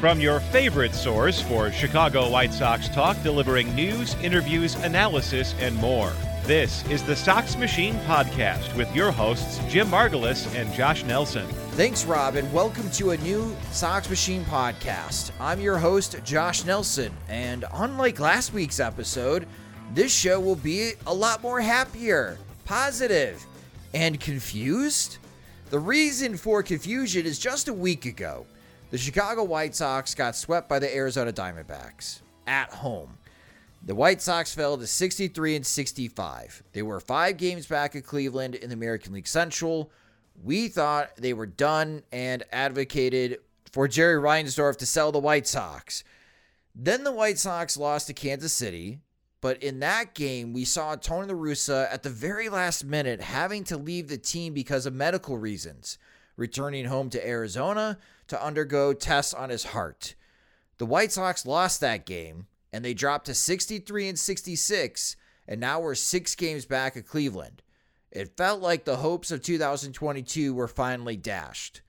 From your favorite source for Chicago White Sox talk, delivering news, interviews, analysis, and more. This is the Sox Machine Podcast with your hosts, Jim Margalus and Josh Nelson. Thanks, Rob, and welcome to a new Sox Machine Podcast. I'm your host, Josh Nelson, and unlike last week's episode, this show will be a lot more happier, positive, and confused. The reason for confusion is just a week ago, the Chicago White Sox got swept by the Arizona Diamondbacks at home. The White Sox fell to 63-65. They were 5 games back of Cleveland in the American League Central. We thought they were done and advocated for Jerry Reinsdorf to sell the White Sox. Then the White Sox lost to Kansas City, but in that game, we saw Tony La Russa at the very last minute having to leave the team because of medical reasons, returning home to Arizona to undergo tests on his heart. The White Sox lost that game, and they dropped to 63-66, and now we're 6 games back at Cleveland. It felt like the hopes of 2022 were finally dashed.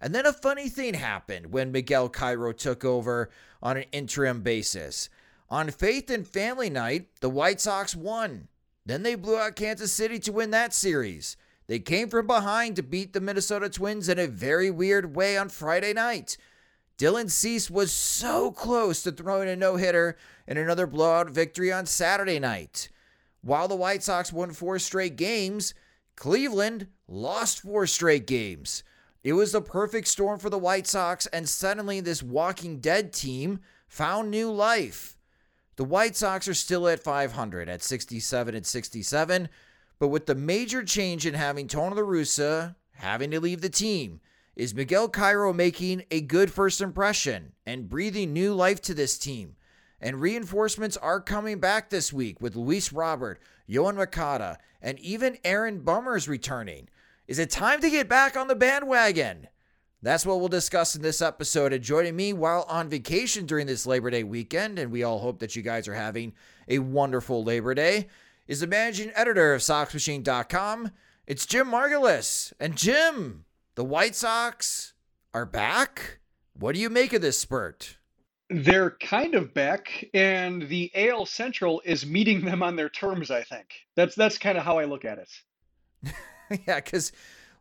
And then a funny thing happened when Miguel Cairo took over on an interim basis. On Faith and Family Night, the White Sox won. Then they blew out Kansas City to win that series. They came from behind to beat the Minnesota Twins in a very weird way on Friday night. Dylan Cease was so close to throwing a no-hitter in another blowout victory on Saturday night. While the White Sox won 4 straight games, Cleveland lost 4 straight games. It was the perfect storm for the White Sox, and suddenly this Walking Dead team found new life. The White Sox are still at .500 at 67-67. But with the major change in having Tony La Russa having to leave the team, is Miguel Cairo making a good first impression and breathing new life to this team? And reinforcements are coming back this week with Luis Robert, Yoán Moncada, and even Aaron Bummer is returning. Is it time to get back on the bandwagon? That's what we'll discuss in this episode. And joining me while on vacation during this Labor Day weekend, and we all hope that you guys are having a wonderful Labor Day, is the managing editor of SoxMachine.com. It's Jim Margalus. And Jim, the White Sox are back? What do you make of this spurt? They're kind of back, and the AL Central is meeting them on their terms, I think. That's kind of how I look at it. Yeah, because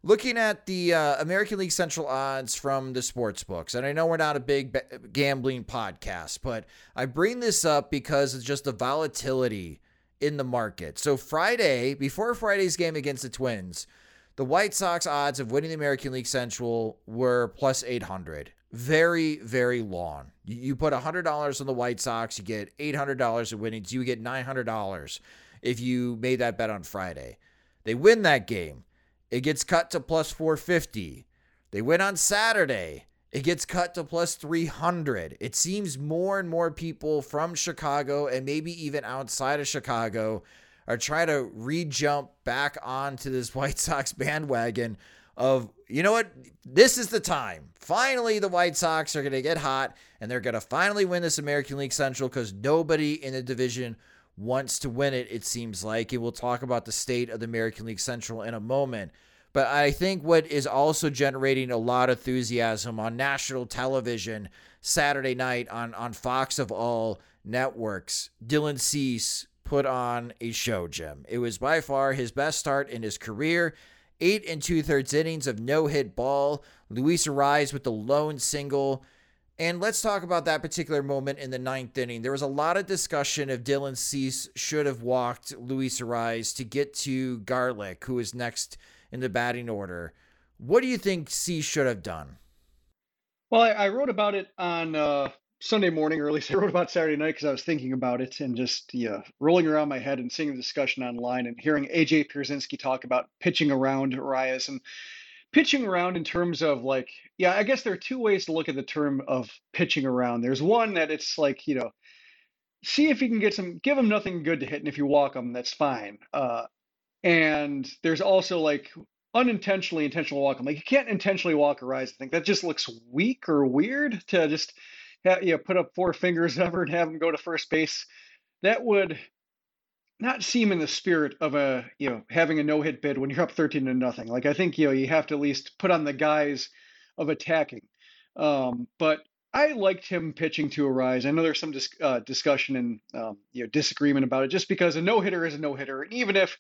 looking at the American League Central odds from the sports books, and I know we're not a big gambling podcast, but I bring this up because it's just the volatility in the market. So Friday, before Friday's game against the Twins, the White Sox odds of winning the American League Central were plus 800. Very, very long. You put $100 on the White Sox, you get $800 of winnings. You get $900 if you made that bet on Friday. They win that game. It gets cut to plus 450. They win on Saturday. It gets cut to plus 300. It seems more and more people from Chicago and maybe even outside of Chicago are trying to re-jump back onto this White Sox bandwagon of, you know what, this is the time. Finally, the White Sox are going to get hot, and they're going to finally win this American League Central because nobody in the division wants to win it, it seems like. And we'll talk about the state of the American League Central in a moment. But I think what is also generating a lot of enthusiasm on national television Saturday night on Fox of all networks, Dylan Cease put on a show, Jim. It was by far his best start in his career. 8 2/3 innings of no-hit ball. Luis Arraez with the lone single. And let's talk about that particular moment in the ninth inning. There was a lot of discussion if Dylan Cease should have walked Luis Arraez to get to Garlick, who is next in the batting order. What do you think Cease should have done? Well, I wrote about it on Sunday morning, or at least I wrote about Saturday night because I was thinking about it and just rolling around my head and seeing the discussion online and hearing AJ Pierzynski talk about pitching around Arraez and pitching around in terms of like, yeah, I guess there are two ways to look at the term of pitching around. There's one that it's like, you know, see if you can get some, give him nothing good to hit. And if you walk him, that's fine. And there's also like unintentionally intentional walk. I'm like, you can't intentionally walk Arraez. I think that just looks weak or weird to just put up four fingers ever and have him go to first base. That would not seem in the spirit of a, you know, having a no hit bid when you're up 13-0. Like, I think, you know, you have to at least put on the guise of attacking. But I liked him pitching to Arraez. I know there's some discussion and disagreement about it, just because a no hitter is a no hitter. And even if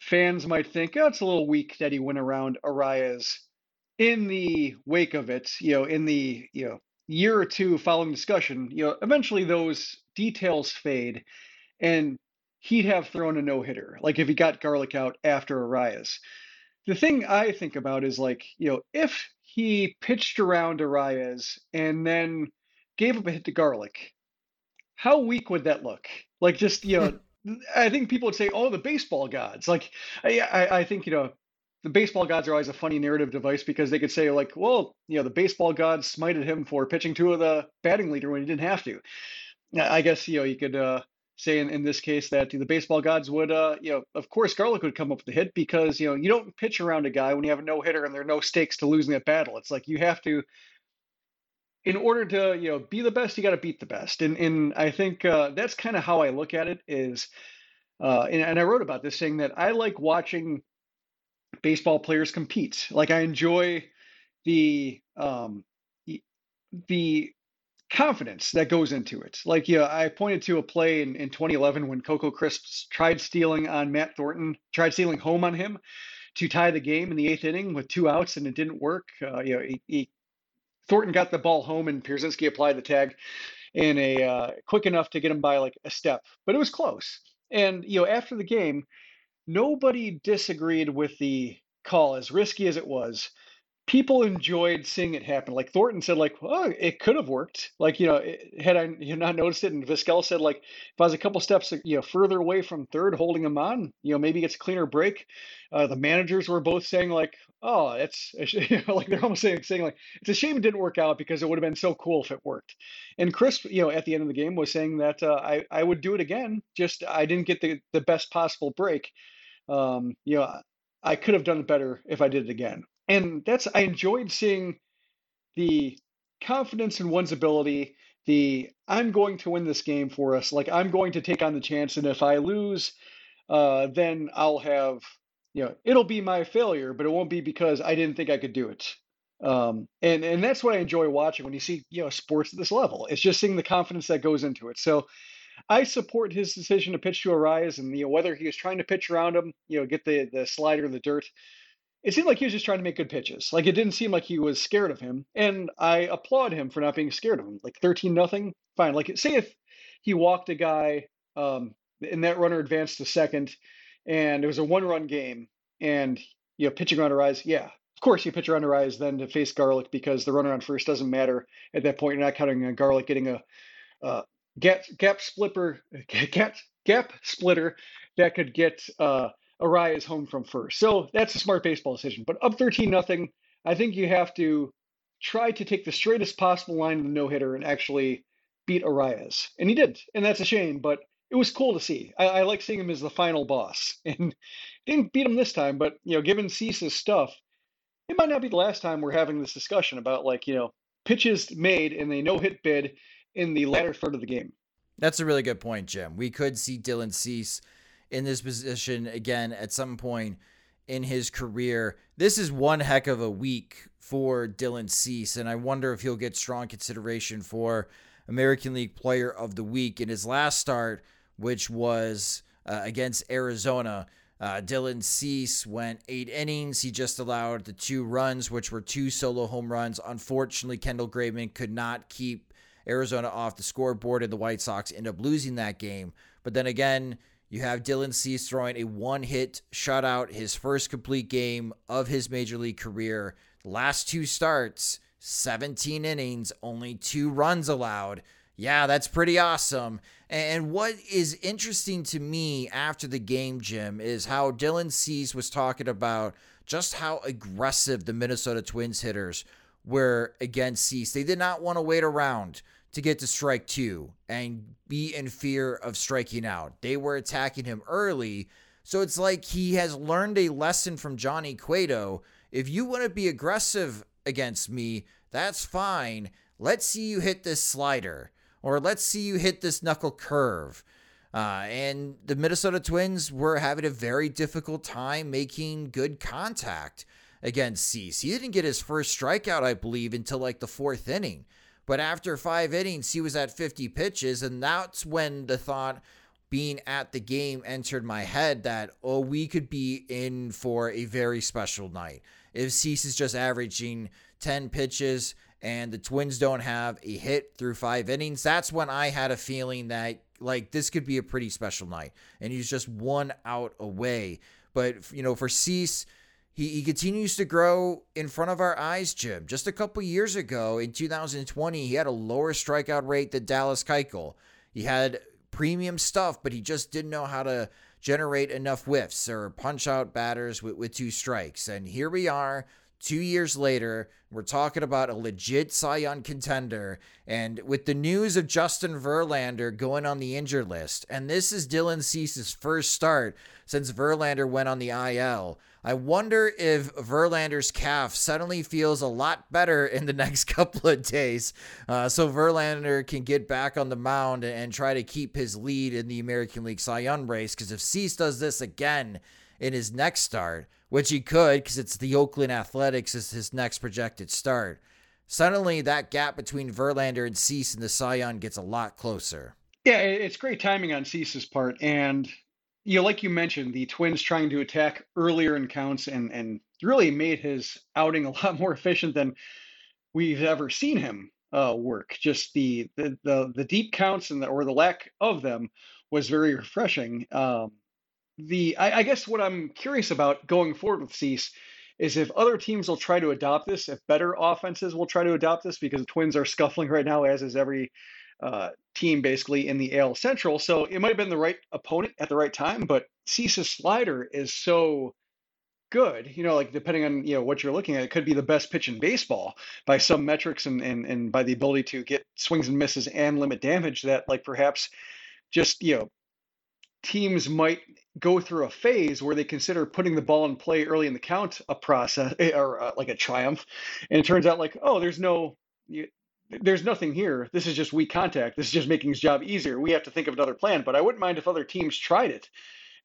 fans might think, oh, it's a little weak that he went around Arraez in the wake of it, you know, in the, you know, year or two following discussion, you know, eventually those details fade and he'd have thrown a no-hitter, like if he got Garlick out after Arraez. The thing I think about is like, you know, if he pitched around Arraez and then gave up a hit to Garlick, how weak would that look? Like, just, you know, I think people would say, oh, the baseball gods. Like, I think, you know, the baseball gods are always a funny narrative device because they could say like, well, you know, the baseball gods smited him for pitching to the batting leader when he didn't have to. I guess, you know, you could say in this case that the baseball gods would, you know, of course, Garlick would come up with the hit because, you know, you don't pitch around a guy when you have a no-hitter and there are no stakes to losing that battle. It's like you have to, in order to, you know, be the best, you got to beat the best. And I think that's kind of how I look at it is, and I wrote about this saying that I like watching baseball players compete. Like I enjoy the confidence that goes into it. Like, yeah, I pointed to a play in 2011 when Coco Crisp tried stealing home on him to tie the game in the eighth inning with two outs, and it didn't work. Thornton got the ball home and Pierzynski applied the tag in a quick enough to get him by like a step, but it was close. And, you know, after the game, nobody disagreed with the call, as risky as it was. People enjoyed seeing it happen. Like Thornton said, like, oh, it could have worked. Like, you know, had I not noticed it. And Vizquel said, like, if I was a couple steps, you know, further away from third, holding him on, you know, maybe it's a cleaner break. The managers were both saying, like, oh, that's you know, like they're almost saying like, it's a shame it didn't work out because it would have been so cool if it worked. And Chris, you know, at the end of the game was saying that I would do it again. Just I didn't get the best possible break. You know, I could have done it better if I did it again. And I enjoyed seeing the confidence in one's ability, the, I'm going to win this game for us. Like I'm going to take on the chance. And if I lose, then I'll have, you know, it'll be my failure, but it won't be because I didn't think I could do it. And that's what I enjoy watching when you see, you know, sports at this level, it's just seeing the confidence that goes into it. So I support his decision to pitch to Arraez, and you know, whether he was trying to pitch around him, you know, get the slider in the dirt. It seemed like he was just trying to make good pitches. Like it didn't seem like he was scared of him, and I applaud him for not being scared of him. Like 13-0, fine. Like say if he walked a guy, and that runner advanced to second, and it was a one-run game, and you know, pitching around Arraez, yeah. Of course, you pitch around Arraez then to face Garlick because the runner on first doesn't matter at that point. You're not counting on Garlick getting a gap splitter that could get Arraez home from first. So that's a smart baseball decision. But up 13-0, I think you have to try to take the straightest possible line of the no-hitter and actually beat Arraez. And he did. And that's a shame, but it was cool to see. I like seeing him as the final boss. And didn't beat him this time, but you know, given Cease's stuff, it might not be the last time we're having this discussion about like, you know, pitches made in a no-hit bid in the latter third of the game. That's a really good point, Jim. We could see Dylan Cease in this position again at some point in his career. This is one heck of a week for Dylan Cease, and I wonder if he'll get strong consideration for American League Player of the Week. In his last start, which was against Arizona, Dylan Cease went 8 innings. He just allowed the 2 runs, which were 2 solo home runs. Unfortunately, Kendall Graveman could not keep Arizona off the scoreboard, and the White Sox end up losing that game. But then again, you have Dylan Cease throwing a 1-hit shutout, his first complete game of his major league career. Last 2 starts, 17 innings, only 2 runs allowed. Yeah, that's pretty awesome. And what is interesting to me after the game, Jim, is how Dylan Cease was talking about just how aggressive the Minnesota Twins hitters were against Cease. They did not want to wait around to get to strike 2 and be in fear of striking out. They were attacking him early. So it's like he has learned a lesson from Johnny Cueto. If you want to be aggressive against me, that's fine. Let's see you hit this slider, or let's see you hit this knuckle curve. And the Minnesota Twins were having a very difficult time making good contact against Cease. He didn't get his first strikeout, I believe, until like the 4th inning. But after 5 innings, he was at 50 pitches, and that's when the thought being at the game entered my head that, oh, we could be in for a very special night. If Cease is just averaging 10 pitches and the Twins don't have a hit through 5 innings, that's when I had a feeling that, like, this could be a pretty special night. And he's just 1 out away. But, you know, for Cease, he continues to grow in front of our eyes, Jim. Just a couple years ago, in 2020, he had a lower strikeout rate than Dallas Keuchel. He had premium stuff, but he just didn't know how to generate enough whiffs or punch out batters with 2 strikes. And here we are, 2 years later, we're talking about a legit Cy Young contender. And with the news of Justin Verlander going on the injured list, and this is Dylan Cease's first start since Verlander went on the IL, I wonder if Verlander's calf suddenly feels a lot better in the next couple of days, so Verlander can get back on the mound and try to keep his lead in the American League Cy Young race. Because if Cease does this again in his next start, which he could, because it's the Oakland Athletics is his next projected start, suddenly that gap between Verlander and Cease in the Cy Young gets a lot closer. Yeah, it's great timing on Cease's part. And you know, like you mentioned, the Twins trying to attack earlier in counts and really made his outing a lot more efficient than we've ever seen him work. Just the deep counts and or the lack of them was very refreshing. I guess what I'm curious about going forward with Cease is if other teams will try to adopt this, if better offenses will try to adopt this, because the Twins are scuffling right now, as is every team basically in the AL Central. So it might have been the right opponent at the right time, but Cease's slider is so good, you know, like depending on, you know, what you're looking at, it could be the best pitch in baseball by some metrics and by the ability to get swings and misses and limit damage that, like, perhaps just, you know, teams might go through a phase where they consider putting the ball in play early in the count a process or like a triumph. And it turns out like, oh, there's nothing here. This is just weak contact. This is just making his job easier. We have to think of another plan. But I wouldn't mind if other teams tried it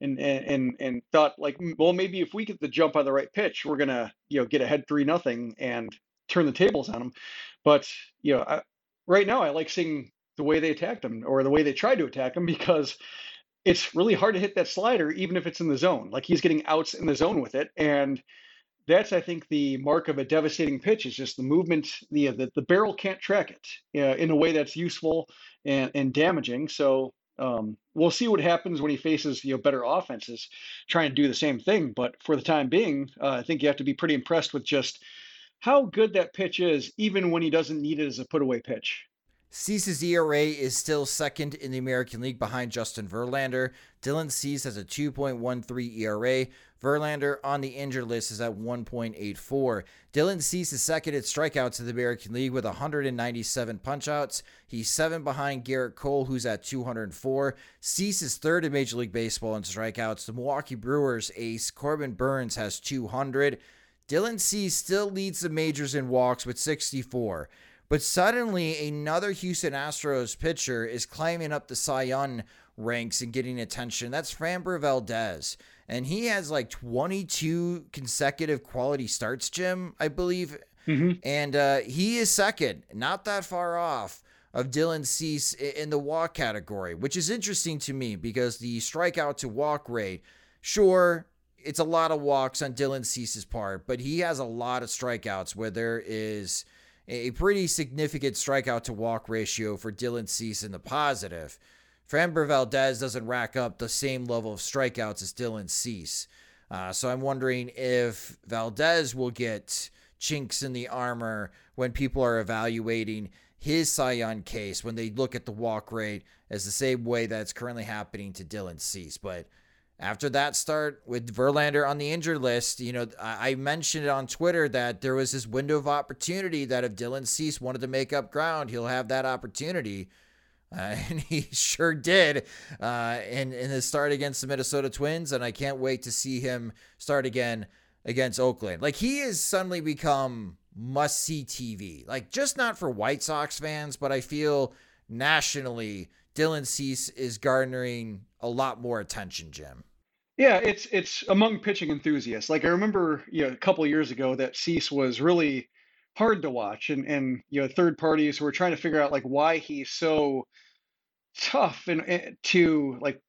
and thought like, well, maybe if we get the jump on the right pitch, we're gonna, you know, get ahead 3-0 and turn the tables on them. But you know, right now I like seeing the way they attacked them or the way they tried to attack them, because it's really hard to hit that slider even if it's in the zone. Like, he's getting outs in the zone with it, and that's, I think, the mark of a devastating pitch is just the movement, the barrel can't track it in a way that's useful and damaging. So we'll see what happens when he faces, you know, better offenses trying to do the same thing. But for the time being, I think you have to be pretty impressed with just how good that pitch is, even when he doesn't need it as a put-away pitch. Cease's ERA is still second in the American League behind Justin Verlander. Dylan Cease has a 2.13 ERA. Verlander on the injured list is at 1.84. Dylan Cease is second at strikeouts in the American League with 197 punchouts. He's 7 behind Garrett Cole, who's at 204. Cease is third in Major League Baseball in strikeouts. The Milwaukee Brewers ace Corbin Burns has 200. Dylan Cease still leads the majors in walks with 64. But suddenly another Houston Astros pitcher is climbing up the Cy Young ranks and getting attention. That's Framber Valdez. And he has like 22 consecutive quality starts, Jim, I believe. Mm-hmm. And he is second, not that far off of Dylan Cease in the walk category, which is interesting to me because the strikeout to walk rate, sure, it's a lot of walks on Dylan Cease's part, but he has a lot of strikeouts where there is a pretty significant strikeout to walk ratio for Dylan Cease in the positive. Framber Valdez doesn't rack up the same level of strikeouts as Dylan Cease. So I'm wondering if Valdez will get chinks in the armor when people are evaluating his Cy Young case, when they look at the walk rate as the same way that's currently happening to Dylan Cease. But after that start with Verlander on the injured list, you know, I mentioned it on Twitter that there was this window of opportunity that if Dylan Cease wanted to make up ground, he'll have that opportunity. And he sure did in his start against the Minnesota Twins. And I can't wait to see him start again against Oakland. Like, he has suddenly become must-see TV. Like, just not for White Sox fans, but I feel nationally Dylan Cease is garnering a lot more attention, Jim. Yeah, it's among pitching enthusiasts. Like, I remember, you know, a couple of years ago that Cease was really hard to watch, and you know, third parties were trying to figure out like why he's so tough and to like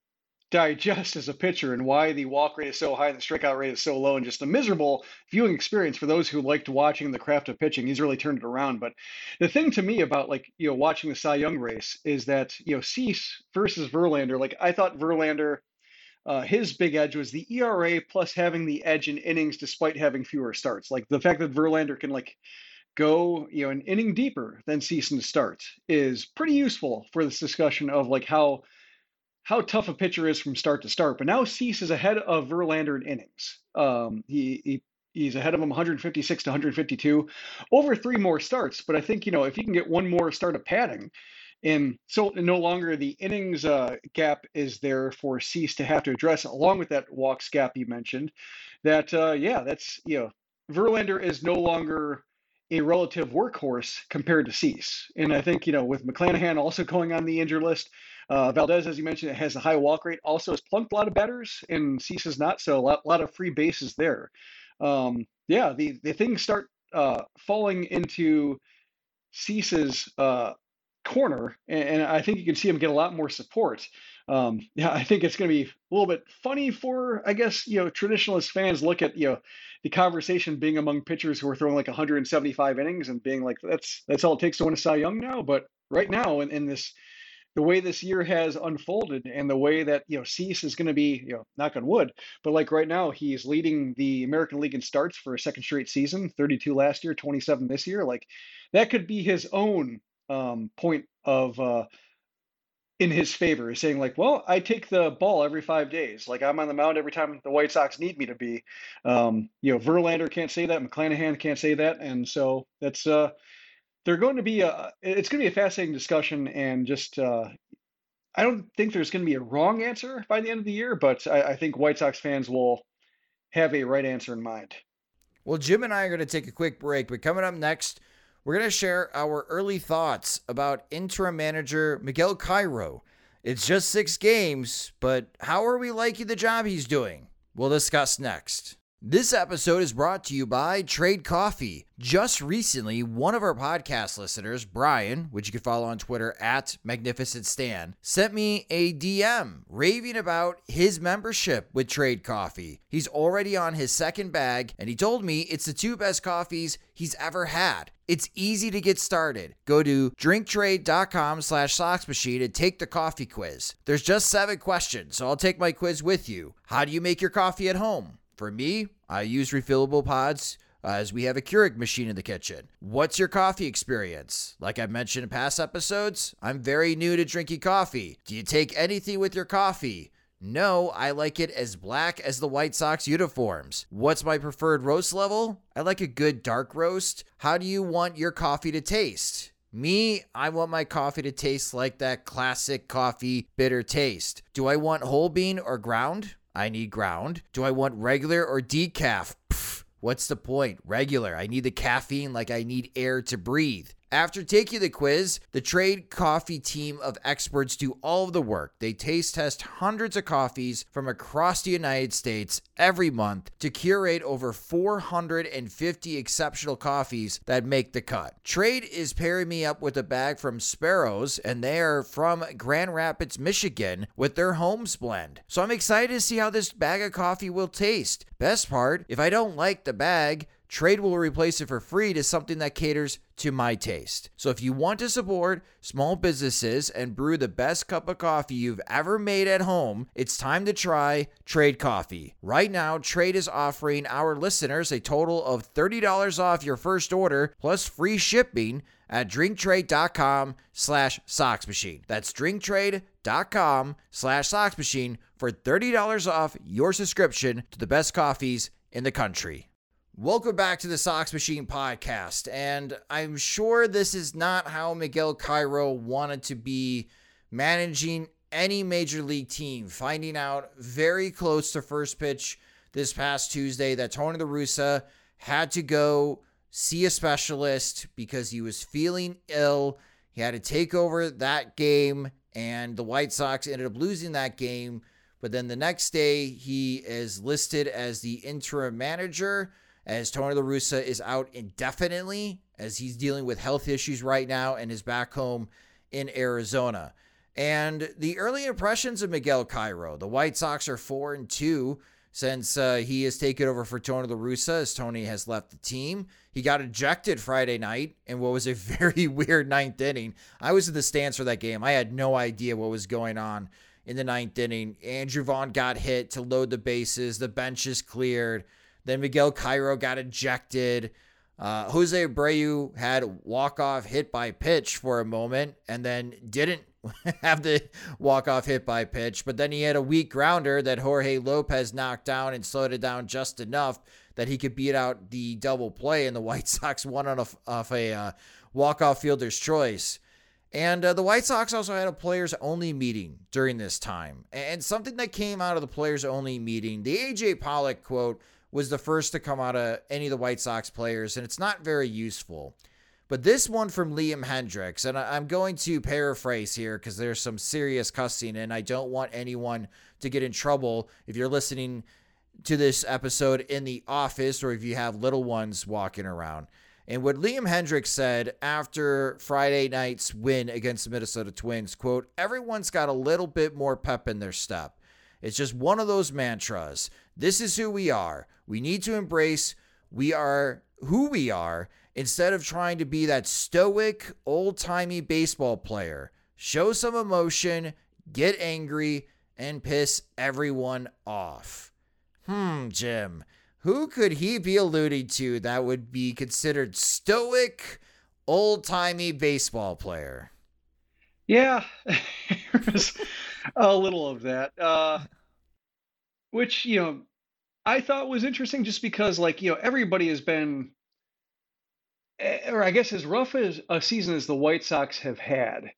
digest as a pitcher, and why the walk rate is so high and the strikeout rate is so low, and just a miserable viewing experience for those who liked watching the craft of pitching. He's really turned it around. But the thing to me about, like, you know, watching the Cy Young race is that, you know, Cease versus Verlander, like, I thought Verlander, his big edge was the ERA plus having the edge in innings despite having fewer starts. Like, the fact that Verlander can like go, you know, an inning deeper than Cease in the start is pretty useful for this discussion of like how tough a pitcher is from start to start. But now Cease is ahead of Verlander in innings. He's ahead of him 156 to 152 over three more starts. But I think, you know, if he can get one more start of padding, and so no longer the innings gap is there for Cease to have to address, along with that walks gap you mentioned, that, yeah, that's, you know, Verlander is no longer a relative workhorse compared to Cease. And I think, you know, with McClanahan also going on the injured list, Valdez, as you mentioned, it has a high walk rate, also has plunked a lot of batters, and Cease is not, so a lot of free bases there. Yeah, the things start falling into Cease's corner, and I think you can see him get a lot more support. Yeah, I think it's going to be a little bit funny for, I guess, you know, traditionalist fans look at, you know, the conversation being among pitchers who are throwing like 175 innings and being like, that's all it takes to win a Cy Young now. But right now, in this, the way this year has unfolded and the way that, you know, Cease is going to be, you know, knock on wood, but like right now he's leading the American League in starts for a second straight season, 32 last year, 27 this year. Like, that could be his own point of in his favor, is saying like, well, I take the ball every 5 days. Like, I'm on the mound every time the White Sox need me to be. You know, Verlander can't say that, McClanahan can't say that. And so that's, they're going to be it's going to be a fascinating discussion, and just I don't think there's going to be a wrong answer by the end of the year, but I think White Sox fans will have a right answer in mind. Well, Jim and I are going to take a quick break, but coming up next, we're going to share our early thoughts about interim manager Miguel Cairo. It's just 6 games, but how are we liking the job he's doing? We'll discuss next. This episode is brought to you by Trade Coffee. Just recently, one of our podcast listeners, Brian, which you can follow on Twitter at Magnificent Stan, sent me a DM raving about his membership with Trade Coffee. He's already on his second bag, and he told me it's the 2 best coffees he's ever had. It's easy to get started. Go to drinktrade.com/socksmachine and take the coffee quiz. There's just 7 questions, so I'll take my quiz with you. How do you make your coffee at home? For me, I use refillable pods as we have a Keurig machine in the kitchen. What's your coffee experience? Like I've mentioned in past episodes, I'm very new to drinking coffee. Do you take anything with your coffee? No, I like it as black as the White Sox uniforms. What's my preferred roast level? I like a good dark roast. How do you want your coffee to taste? Me, I want my coffee to taste like that classic coffee bitter taste. Do I want whole bean or ground? I need ground. Do I want regular or decaf? Pfft, what's the point? Regular. I need the caffeine like I need air to breathe. After taking the quiz, the Trade Coffee team of experts do all of the work. They taste test hundreds of coffees from across the United States every month to curate over 450 exceptional coffees that make the cut. Trade is pairing me up with a bag from Sparrows, and they are from Grand Rapids, Michigan, with their Homes blend. So I'm excited to see how this bag of coffee will taste. Best part, if I don't like the bag, Trade will replace it for free to something that caters to my taste. So if you want to support small businesses and brew the best cup of coffee you've ever made at home, it's time to try Trade Coffee. Right now, Trade is offering our listeners a total of $30 off your first order plus free shipping at drinktrade.com/socksmachine. That's drinktrade.com/socksmachine for $30 off your subscription to the best coffees in the country. Welcome back to the Sox Machine podcast, and I'm sure this is not how Miguel Cairo wanted to be managing any major league team, finding out very close to first pitch this past Tuesday that Tony La Russa had to go see a specialist because he was feeling ill. He had to take over that game, and the White Sox ended up losing that game, but then the next day he is listed as the interim manager, as Tony La Russa is out indefinitely as he's dealing with health issues right now and is back home in Arizona. And the early impressions of Miguel Cairo, the White Sox are 4-2 since he has taken over for Tony La Russa as Tony has left the team. He got ejected Friday night in what was a very weird ninth inning. I was in the stands for that game. I had no idea what was going on in the ninth inning. Andrew Vaughn got hit to load the bases. The bench is cleared. Then Miguel Cairo got ejected. Jose Abreu had walk-off hit by pitch for a moment and then didn't have the walk-off hit by pitch. But then he had a weak grounder that Jorge Lopez knocked down and slowed it down just enough that he could beat out the double play. And the White Sox won off a walk-off fielder's choice. And the White Sox also had a players-only meeting during this time. And something that came out of the players-only meeting, the A.J. Pollock quote, was the first to come out of any of the White Sox players, and it's not very useful. But this one from Liam Hendricks, and I'm going to paraphrase here because there's some serious cussing, and I don't want anyone to get in trouble if you're listening to this episode in the office or if you have little ones walking around. And what Liam Hendricks said after Friday night's win against the Minnesota Twins, quote, "Everyone's got a little bit more pep in their step. It's just one of those mantras. This is who we are. We need to embrace we are who we are instead of trying to be that stoic, old-timey baseball player. Show some emotion, get angry, and piss everyone off." Jim, who could he be alluding to that would be considered stoic, old-timey baseball player? Yeah, there's a little of that, which, you know, I thought was interesting just because, like, you know, everybody has been, or I guess as rough as a season as the White Sox have had,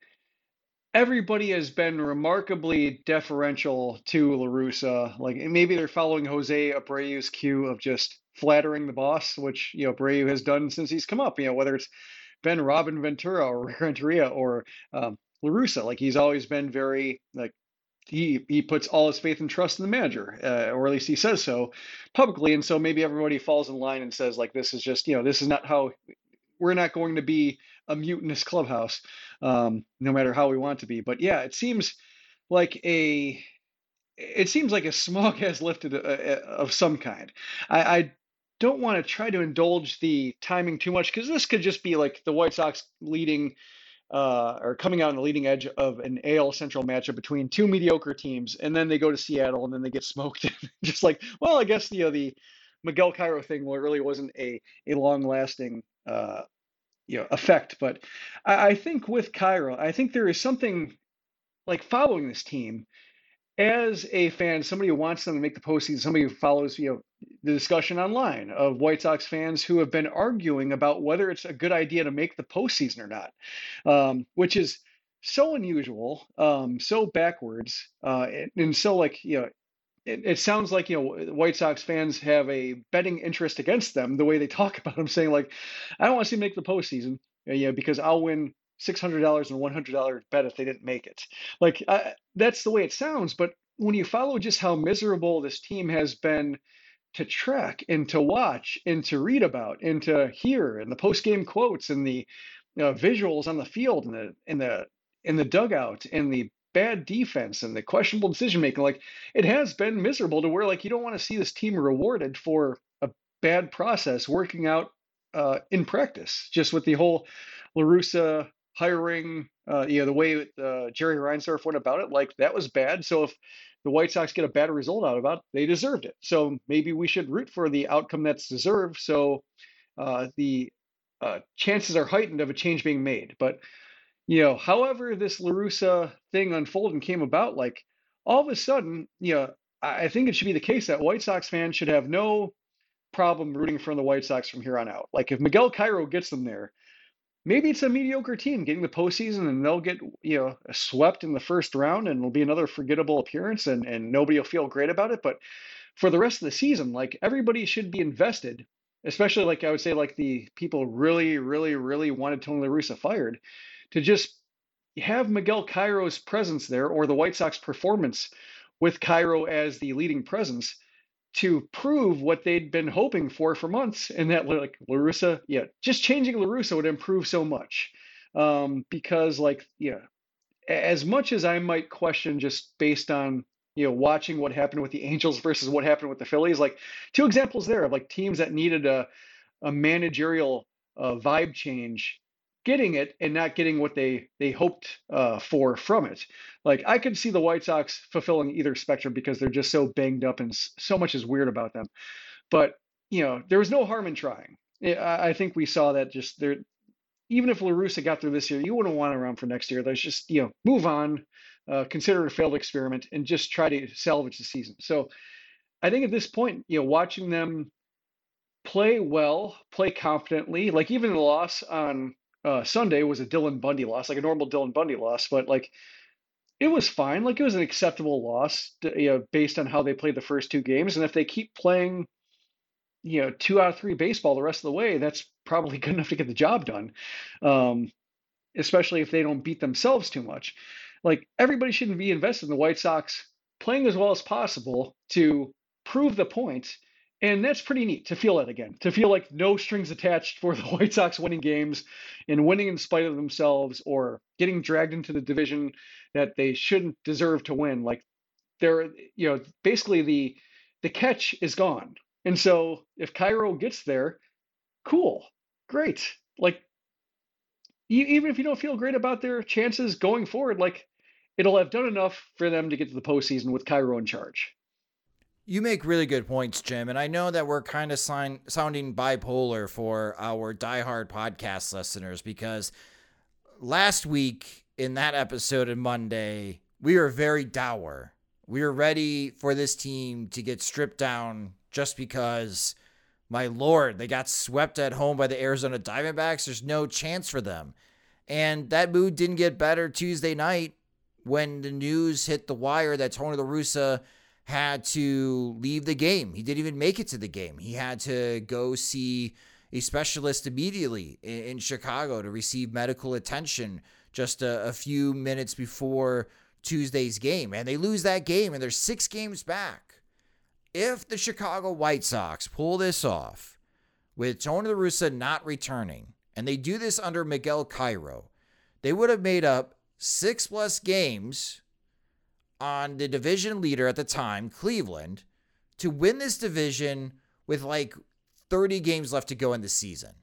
everybody has been remarkably deferential to La Russa. Like, maybe they're following Jose Abreu's cue of just flattering the boss, which, you know, Abreu has done since he's come up, you know, whether it's been Robin Ventura or Rick Renteria or La Russa. Like, he's always been very, like, he puts all his faith and trust in the manager, or at least he says so publicly. And so maybe everybody falls in line and says, like, this is just, you know, this is not how, we're not going to be a mutinous clubhouse, no matter how we want to be. But yeah, it seems like a smog has lifted of some kind. I don't want to try to indulge the timing too much, because this could just be like the White Sox leading, or coming out on the leading edge of an AL Central matchup between two mediocre teams, and then they go to Seattle and then they get smoked. Just like, well, I guess, you know, the Miguel Cairo thing, well, it really wasn't a long-lasting effect. But I think with Cairo, I think there is something like following this team as a fan, somebody who wants them to make the postseason, somebody who follows, you know, the discussion online of White Sox fans who have been arguing about whether it's a good idea to make the postseason or not, which is so unusual, so backwards, and so, like, you know, it sounds like, you know, White Sox fans have a betting interest against them the way they talk about them, saying, like, I don't want to see them make the postseason. you know, because I'll win $600 and $100 bet if they didn't make it. Like, that's the way it sounds. But when you follow just how miserable this team has been to track and to watch and to read about and to hear, and the post-game quotes and the visuals on the field and the dugout and the bad defense and the questionable decision-making, like, it has been miserable to where, like, you don't want to see this team rewarded for a bad process working out in practice, just with the whole La Russa hiring, the way Jerry Reinsdorf went about it, like, that was bad. So if the White Sox get a bad result out of it, they deserved it. So maybe we should root for the outcome that's deserved. So the chances are heightened of a change being made. But, you know, however this La Russa thing unfolded and came about, like, all of a sudden, you know, I think it should be the case that White Sox fans should have no problem rooting for the White Sox from here on out. Like, if Miguel Cairo gets them there, maybe it's a mediocre team getting the postseason, and they'll get, you know, swept in the first round, and it'll be another forgettable appearance, and nobody will feel great about it. But for the rest of the season, like, everybody should be invested, especially, like, I would say, like, the people really, really, really wanted Tony La Russa fired, to just have Miguel Cairo's presence there, or the White Sox performance with Cairo as the leading presence, to prove what they'd been hoping for months. And that, like, La Russa, yeah, just changing La Russa would improve so much. Because, like, yeah, as much as I might question, just based on, you know, watching what happened with the Angels versus what happened with the Phillies, like, two examples there of, like, teams that needed a managerial vibe change getting it and not getting what they hoped for from it. Like, I could see the White Sox fulfilling either spectrum because they're just so banged up and so much is weird about them. But, you know, there was no harm in trying. I think we saw that just there. Even if La Russa got through this year, you wouldn't want around for next year. There's just, you know, move on, consider it a failed experiment, and just try to salvage the season. So I think at this point, you know, watching them play well, play confidently, like, even the loss on Sunday was a Dylan Bundy loss, like a normal Dylan Bundy loss, but, like, it was fine. Like, it was an acceptable loss, you know, based on how they played the first two games. And if they keep playing, you know, 2 out of 3 baseball the rest of the way, that's probably good enough to get the job done. Especially if they don't beat themselves too much. Like, everybody shouldn't be invested in the White Sox playing as well as possible to prove the point. And that's pretty neat to feel that again, to feel like no strings attached for the White Sox winning games and winning in spite of themselves, or getting dragged into the division that they shouldn't deserve to win. Like, they're, you know, basically the catch is gone. And so if Cairo gets there, cool, great. Like, even if you don't feel great about their chances going forward, like, it'll have done enough for them to get to the postseason with Cairo in charge. You make really good points, Jim, and I know that we're kind of sounding bipolar for our diehard podcast listeners, because last week in that episode of Monday, we were very dour. We were ready for this team to get stripped down just because, my Lord, they got swept at home by the Arizona Diamondbacks. There's no chance for them. And that mood didn't get better Tuesday night when the news hit the wire that Tony La Russa had to leave the game. He didn't even make it to the game. He had to go see a specialist immediately in Chicago to receive medical attention just a few minutes before Tuesday's game. And they lose that game, and they're 6 games back. If the Chicago White Sox pull this off with Tony La Russa not returning, and they do this under Miguel Cairo, they would have made up 6+ games on the division leader at the time, Cleveland, to win this division with like 30 games left to go in the season.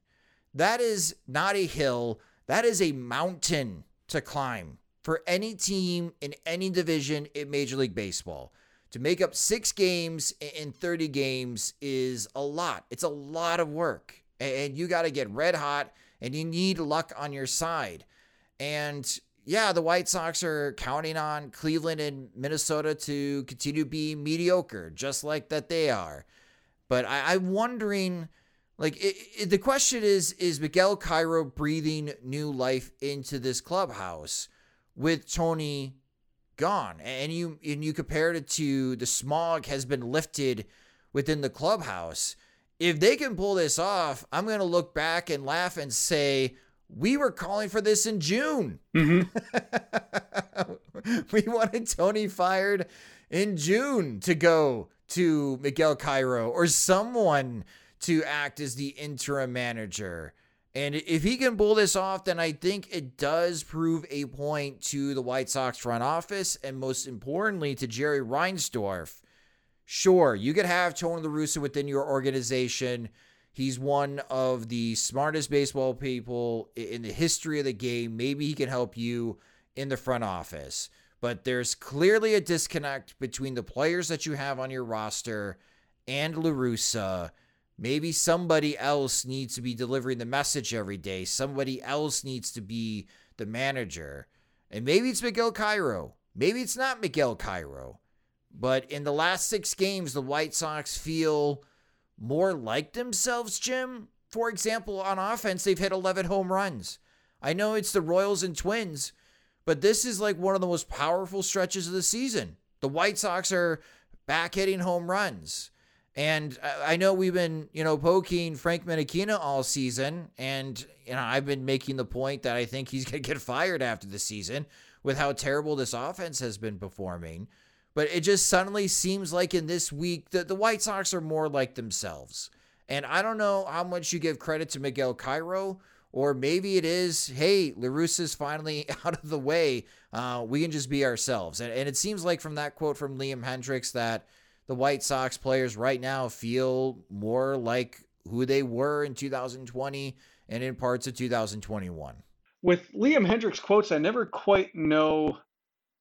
That is not a hill. That is a mountain to climb for any team in any division in Major League Baseball. To make up 6 games in 30 games is a lot. It's a lot of work, and you got to get red hot, and you need luck on your side. And yeah, the White Sox are counting on Cleveland and Minnesota to continue being mediocre, just like that they are. But I'm wondering, like, the question is Miguel Cairo breathing new life into this clubhouse with Tony gone? And you compared it to the smog has been lifted within the clubhouse. If they can pull this off, I'm going to look back and laugh and say, We were calling for this in June. Mm-hmm. We wanted Tony fired in June to go to Miguel Cairo or someone to act as the interim manager. And if he can pull this off, then I think it does prove a point to the White Sox front office and most importantly to Jerry Reinsdorf. Sure, you could have Tony La Russa within your organization. He's one of the smartest baseball people in the history of the game. Maybe he can help you in the front office. But there's clearly a disconnect between the players that you have on your roster and La Russa. Maybe somebody else needs to be delivering the message every day. Somebody else needs to be the manager. And maybe it's Miguel Cairo. Maybe it's not Miguel Cairo. But in the last 6 games, the White Sox feel more like themselves, Jim. For example, on offense, they've hit 11 home runs. I know it's the Royals and Twins, but this is like one of the most powerful stretches of the season. The White Sox are back hitting home runs. And I know we've been, poking Frank Menichina all season. And, I've been making the point that I think he's going to get fired after the season with how terrible this offense has been performing. But it just suddenly seems like in this week that the White Sox are more like themselves. And I don't know how much you give credit to Miguel Cairo, or maybe it is, hey, La Russa's finally out of the way. We can just be ourselves. And it seems like from that quote from Liam Hendricks that the White Sox players right now feel more like who they were in 2020 and in parts of 2021. With Liam Hendricks' quotes, I never quite know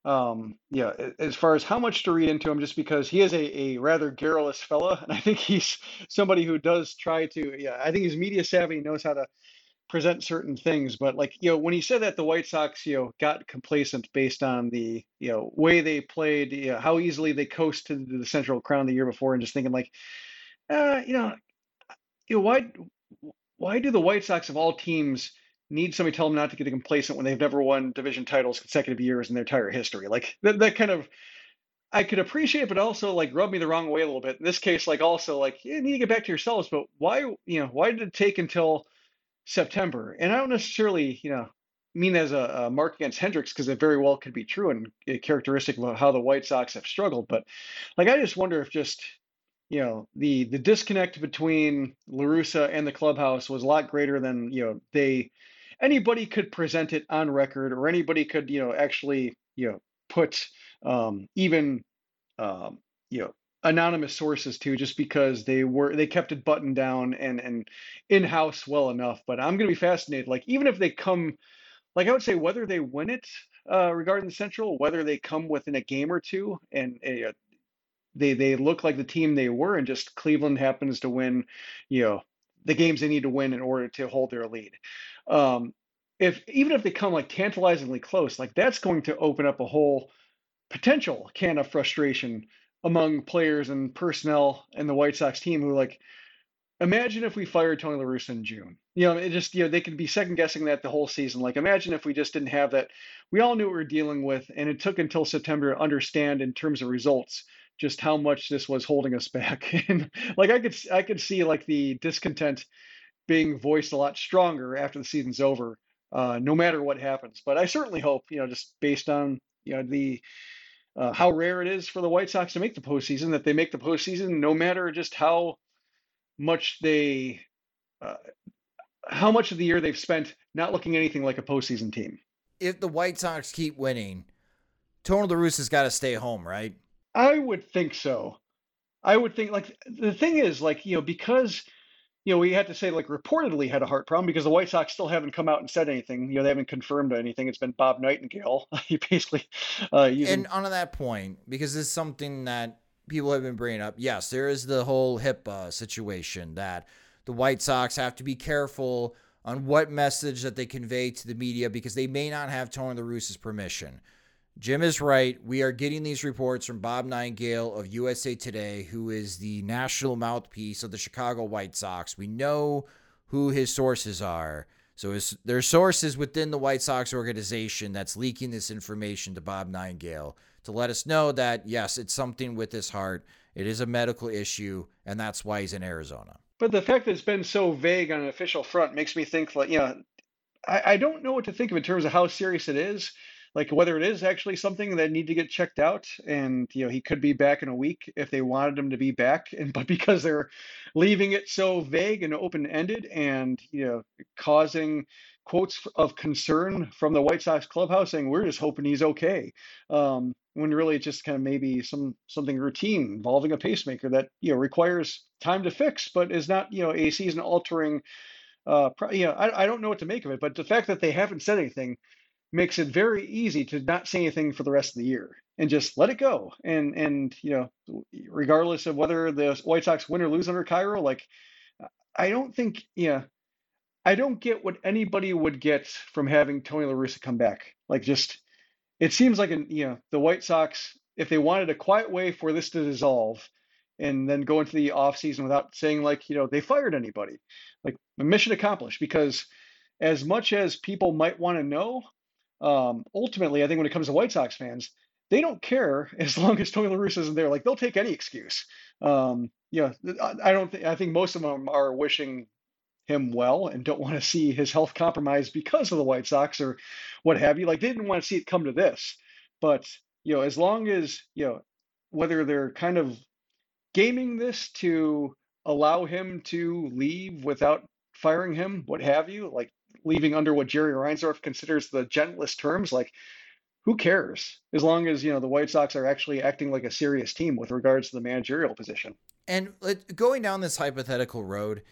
as far as how much to read into him, just because he is a rather garrulous fella. And I think he's somebody who does try to, I think he's media savvy, knows how to present certain things. But when he said that the White Sox, got complacent based on the, way they played, how easily they coasted to the Central Crown the year before, and just thinking why do the White Sox of all teams need somebody tell them not to get complacent when they've never won division titles consecutive years in their entire history? Like that kind of, I could appreciate it, but also rubbed me the wrong way a little bit. In this case, you need to get back to yourselves, but why did it take until September? And I don't necessarily, mean as a mark against Hendricks, because it very well could be true and characteristic of how the White Sox have struggled. But I just wonder if just, the disconnect between La Russa and the clubhouse was a lot greater than, anybody could present it on record, or anybody could, actually, put anonymous sources to, just because they kept it buttoned down and in-house well enough. But I'm going to be fascinated. Even if they come, I would say whether they win it regarding the Central, whether they come within a game or two and they look like the team they were, and just Cleveland happens to win, the games they need to win in order to hold their lead. Even if they come tantalizingly close, that's going to open up a whole potential can of frustration among players and personnel and the White Sox team, who imagine if we fired Tony La Russa in June. It just, they could be second guessing that the whole season. Imagine if we just didn't have that. We all knew what we were dealing with, and it took until September to understand in terms of results just how much this was holding us back. And I could see the discontent being voiced a lot stronger after the season's over, no matter what happens. But I certainly hope, just based on, how rare it is for the White Sox to make the postseason, that they make the postseason no matter just how much of the year they've spent not looking anything like a postseason team. If the White Sox keep winning, Tony La Russa's got to stay home, right? I would think so. I would think the thing is because we had to say reportedly had a heart problem, because the White Sox still haven't come out and said anything. They haven't confirmed anything. It's been Bob Nightingale. He basically And on that point, because this is something that people have been bringing up. Yes, there is the whole HIPAA situation that the White Sox have to be careful on what message that they convey to the media, because they may not have Tony La Russa's permission. Jim is right. We are getting these reports from Bob Nightingale of USA Today, who is the national mouthpiece of the Chicago White Sox. We know who his sources are. So there are sources within the White Sox organization that's leaking this information to Bob Nightingale to let us know that, yes, it's something with his heart. It is a medical issue, and that's why he's in Arizona. But the fact that it's been so vague on an official front makes me think I don't know what to think of in terms of how serious it is, like whether it is actually something that need to get checked out. And, you know, he could be back in a week if they wanted him to be back. And but because they're leaving it so vague and open-ended and, you know, causing quotes of concern from the White Sox clubhouse saying, we're just hoping he's okay. When really it's just kind of maybe something routine involving a pacemaker that, you know, requires time to fix, but is not, you know, a season altering, I don't know what to make of it, but the fact that they haven't said anything makes it very easy to not say anything for the rest of the year and just let it go. And you know, regardless of whether the White Sox win or lose under Cairo, like, I don't think, I don't get what anybody would get from having Tony La Russa come back. Like, just, it seems like, the White Sox, if they wanted a quiet way for this to dissolve and then go into the offseason without saying, like, they fired anybody, like, mission accomplished, because as much as people might want to know, ultimately, I think when it comes to White Sox fans, they don't care as long as Tony La Russa isn't there. Like, they'll take any excuse. I think most of them are wishing him well and don't want to see his health compromised because of the White Sox or what have you. Like, they didn't want to see it come to this. But, as long as, whether they're kind of gaming this to allow him to leave without firing him, what have you, like, leaving under what Jerry Reinsdorf considers the gentlest terms, like, who cares? As long as, the White Sox are actually acting like a serious team with regards to the managerial position. And going down this hypothetical road,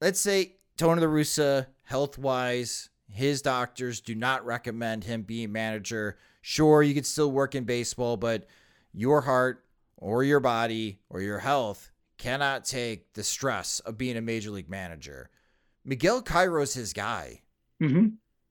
let's say Tony La Russa, health-wise, his doctors do not recommend him being manager. Sure, you could still work in baseball, but your heart or your body or your health cannot take the stress of being a major league manager. Miguel Cairo's his guy. Mm-hmm.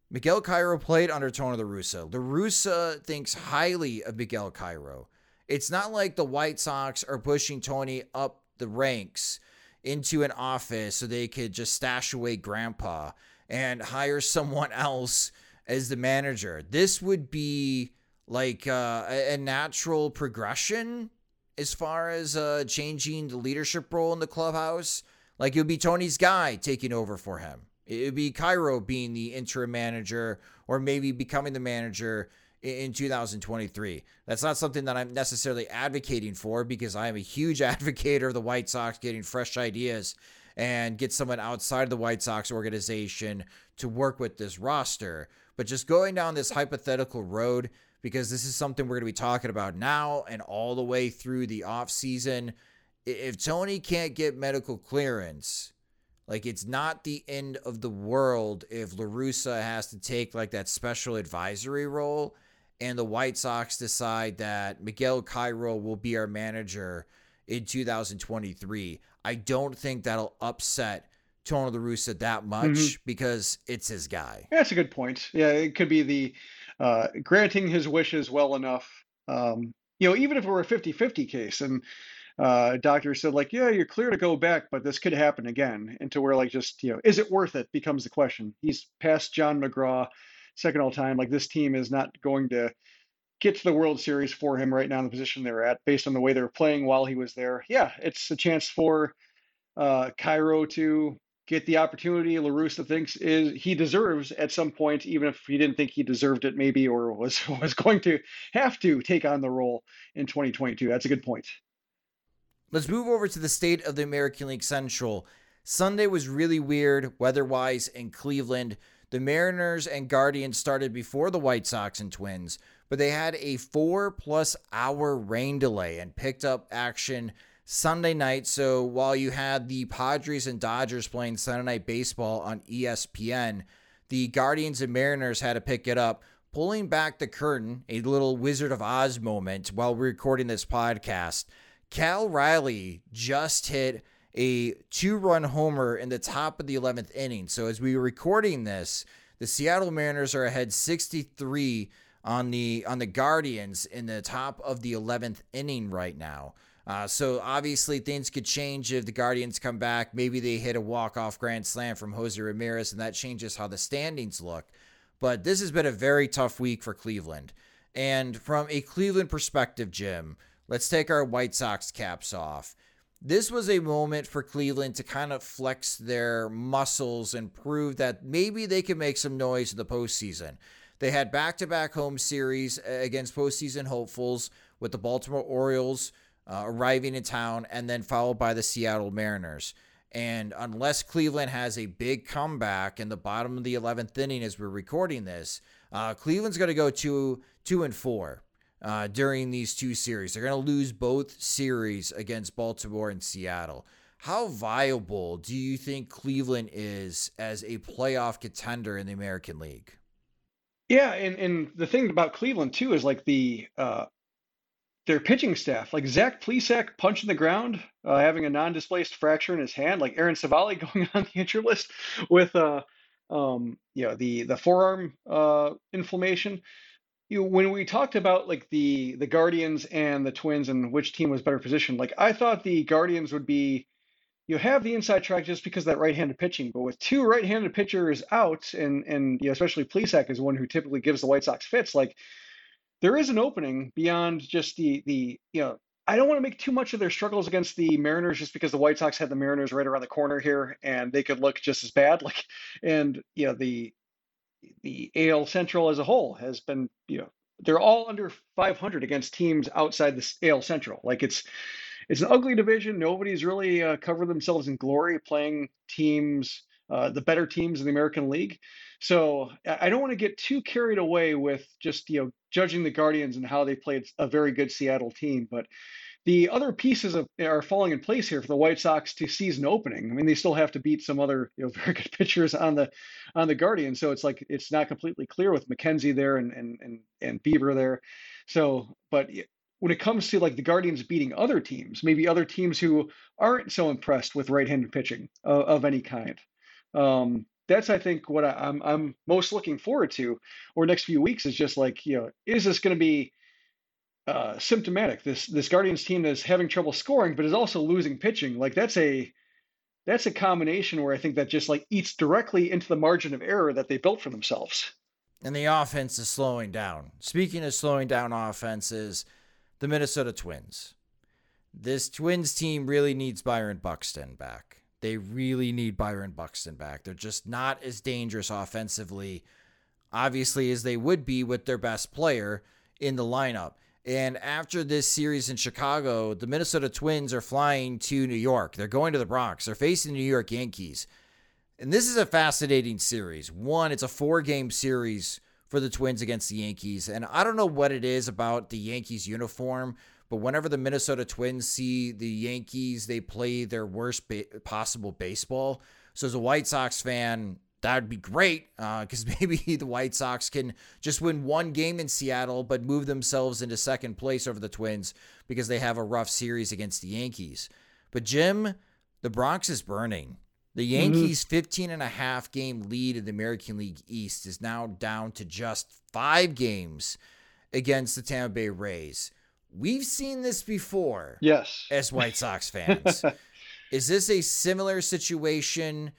Miguel Cairo played under Tony La Russa. La Russa thinks highly of Miguel Cairo. It's not like the White Sox are pushing Tony up the ranks into an office so they could just stash away Grandpa and hire someone else as the manager. This would be like a natural progression as far as changing the leadership role in the clubhouse. Like, it would be Tony's guy taking over for him. It would be Cairo being the interim manager or maybe becoming the manager in 2023. That's not something that I'm necessarily advocating for, because I am a huge advocate of the White Sox getting fresh ideas and get someone outside the White Sox organization to work with this roster. But just going down this hypothetical road, because this is something we're going to be talking about now and all the way through the offseason, if Tony can't get medical clearance, like, it's not the end of the world if La Russa has to take like that special advisory role and the White Sox decide that Miguel Cairo will be our manager in 2023. I don't think that'll upset Tony La Russa that much, mm-hmm. because it's his guy. That's a good point. Yeah, it could be the granting his wishes well enough. Even if it were a 50-50 case and doctor said, like, yeah, you're clear to go back, but this could happen again. And to where, like, just, is it worth it becomes the question. He's past John McGraw, second all time. Like, this team is not going to get to the World Series for him right now in the position they're at, based on the way they're playing while he was there. Yeah, it's a chance for Cairo to get the opportunity La Russa thinks he deserves at some point, even if he didn't think he deserved it maybe, or was going to have to take on the role in 2022. That's a good point. Let's move over to the state of the American League Central. Sunday was really weird weather-wise in Cleveland. The Mariners and Guardians started before the White Sox and Twins, but they had a 4+ hour rain delay and picked up action Sunday night. So while you had the Padres and Dodgers playing Sunday night baseball on ESPN, the Guardians and Mariners had to pick it up, pulling back the curtain, a little Wizard of Oz moment while we're recording this podcast. Cal Riley just hit a 2-run homer in the top of the 11th inning. So as we were recording this, the Seattle Mariners are ahead 63 on the Guardians in the top of the 11th inning right now. So obviously things could change if the Guardians come back. Maybe they hit a walk-off grand slam from Jose Ramirez, and that changes how the standings look. But this has been a very tough week for Cleveland. And from a Cleveland perspective, Jim, let's take our White Sox caps off. this was a moment for Cleveland to kind of flex their muscles and prove that maybe they can make some noise in the postseason. They had back-to-back home series against postseason hopefuls with the Baltimore Orioles arriving in town and then followed by the Seattle Mariners. And unless Cleveland has a big comeback in the bottom of the 11th inning as we're recording this, Cleveland's going to go 2-4 during these two series. They're going to lose both series against Baltimore and Seattle. How viable do you think Cleveland is as a playoff contender in the American League? Yeah, and the thing about Cleveland, too, is like their pitching staff, like Zach Plesac punching the ground, having a non-displaced fracture in his hand, like Aaron Civale going on the injured list with the forearm inflammation. You know, when we talked about like the Guardians and the Twins and which team was better positioned, like I thought the Guardians would be, you have the inside track just because of that right-handed pitching, but with two right-handed pitchers out, and you know, especially Plesac is one who typically gives the White Sox fits, like there is an opening beyond just the you know, I don't want to make too much of their struggles against the Mariners just because the White Sox had the Mariners right around the corner here and they could look just as bad. Like, and you know, the AL Central as a whole has been, you know, they're all under 500 against teams outside the AL Central. Like it's an ugly division. Nobody's really covered themselves in glory playing teams, the better teams in the American League. So I don't want to get too carried away with just, you know, judging the Guardians and how they played a very good Seattle team. But the other pieces are falling in place here for the White Sox to season opening. I mean, they still have to beat some other, you know, very good pitchers on the Guardians. So it's like it's not completely clear with McKenzie there and Bieber there. So, but when it comes to like the Guardians beating other teams, maybe other teams who aren't so impressed with right-handed pitching of any kind. That's, I think, what I'm most looking forward to over the next few weeks is just like, you know, is this going to be symptomatic? This Guardians team that's having trouble scoring, but is also losing pitching. Like that's a combination where I think that just like eats directly into the margin of error that they built for themselves. And the offense is slowing down. Speaking of slowing down offenses, the Minnesota Twins. This Twins team really needs Byron Buxton back. They really need Byron Buxton back. They're just not as dangerous offensively, obviously, as they would be with their best player in the lineup. And after this series in Chicago, the Minnesota Twins are flying to New York. They're going to the Bronx. They're facing the New York Yankees. And this is a fascinating series. One, it's a 4-game series for the Twins against the Yankees. And I don't know what it is about the Yankees uniform, but whenever the Minnesota Twins see the Yankees, they play their worst possible baseball. So as a White Sox fan, that would be great because maybe the White Sox can just win one game in Seattle but move themselves into second place over the Twins because they have a rough series against the Yankees. But, Jim, the Bronx is burning. The Yankees' 15.5-game lead in the American League East is now down to just 5 games against the Tampa Bay Rays. We've seen this before. Yes. As White Sox fans. Is this a similar situation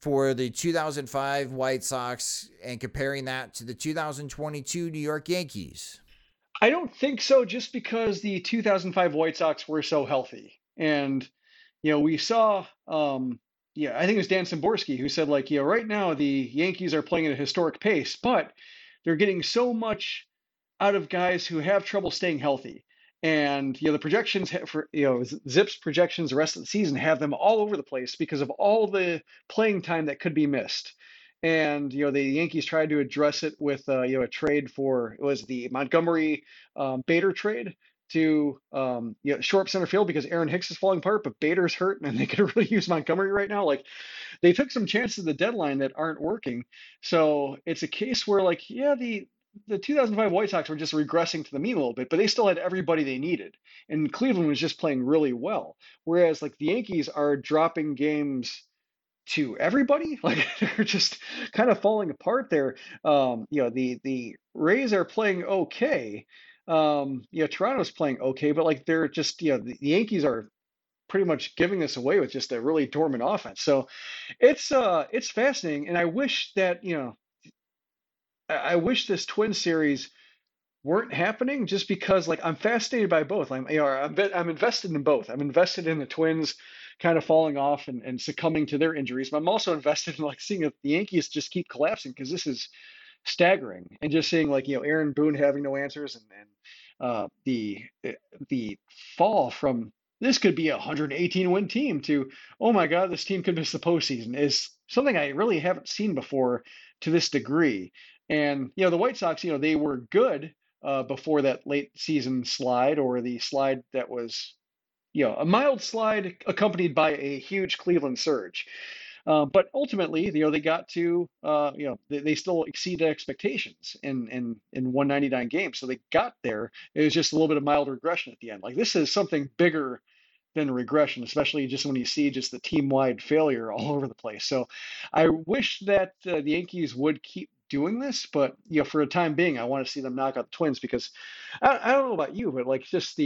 for the 2005 White Sox and comparing that to the 2022 New York Yankees? I don't think so, just because the 2005 White Sox were so healthy. And, you know, we saw, I think it was Dan Szymborski who said, like, you know, right now the Yankees are playing at a historic pace, but they're getting so much out of guys who have trouble staying healthy. And, you know, the projections for, you know, Zip's projections the rest of the season have them all over the place because of all the playing time that could be missed. And, you know, the Yankees tried to address it with, a trade for, it was the Montgomery Bader trade to, shore up center field because Aaron Hicks is falling apart, but Bader's hurt and they could really use Montgomery right now. Like, they took some chances at the deadline that aren't working. So it's a case where, like, yeah, the 2005 White Sox were just regressing to the mean a little bit, but they still had everybody they needed. And Cleveland was just playing really well. Whereas like the Yankees are dropping games to everybody. Like they're just kind of falling apart there. The Rays are playing okay. Toronto's playing okay, but like they're just, you know, the Yankees are pretty much giving us away with just a really dormant offense. So it's fascinating. And I wish this Twin series weren't happening, just because like I'm fascinated by both. I'm invested in both. I'm invested in the Twins kind of falling off and succumbing to their injuries, but I'm also invested in like seeing if the Yankees just keep collapsing, because this is staggering, and just seeing like, you know, Aaron Boone having no answers, and the fall from this could be a 118 win team to, oh my God, this team could miss the postseason, is something I really haven't seen before to this degree. And, you know, the White Sox, you know, they were good before that late season slide, or the slide that was, you know, a mild slide accompanied by a huge Cleveland surge. But ultimately, you know, they got to, you know, they still exceeded expectations in 199 games. So they got there. It was just a little bit of mild regression at the end. Like, this is something bigger than regression, especially just when you see just the team-wide failure all over the place. So I wish that the Yankees would keep doing this, but, you know, for the time being, I want to see them knock out the Twins, because I don't know about you, but like just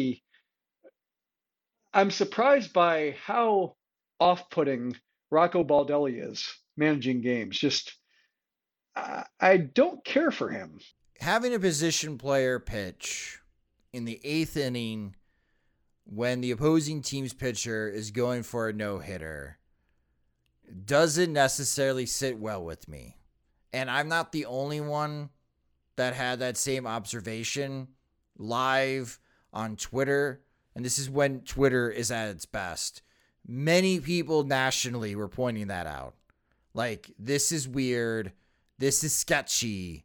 I'm surprised by how off-putting Rocco Baldelli is managing games. Just, I don't care for him. Having a position player pitch in the eighth inning when the opposing team's pitcher is going for a no-hitter doesn't necessarily sit well with me. And I'm not the only one that had that same observation live on Twitter. And this is when Twitter is at its best. Many people nationally were pointing that out. Like, this is weird. This is sketchy.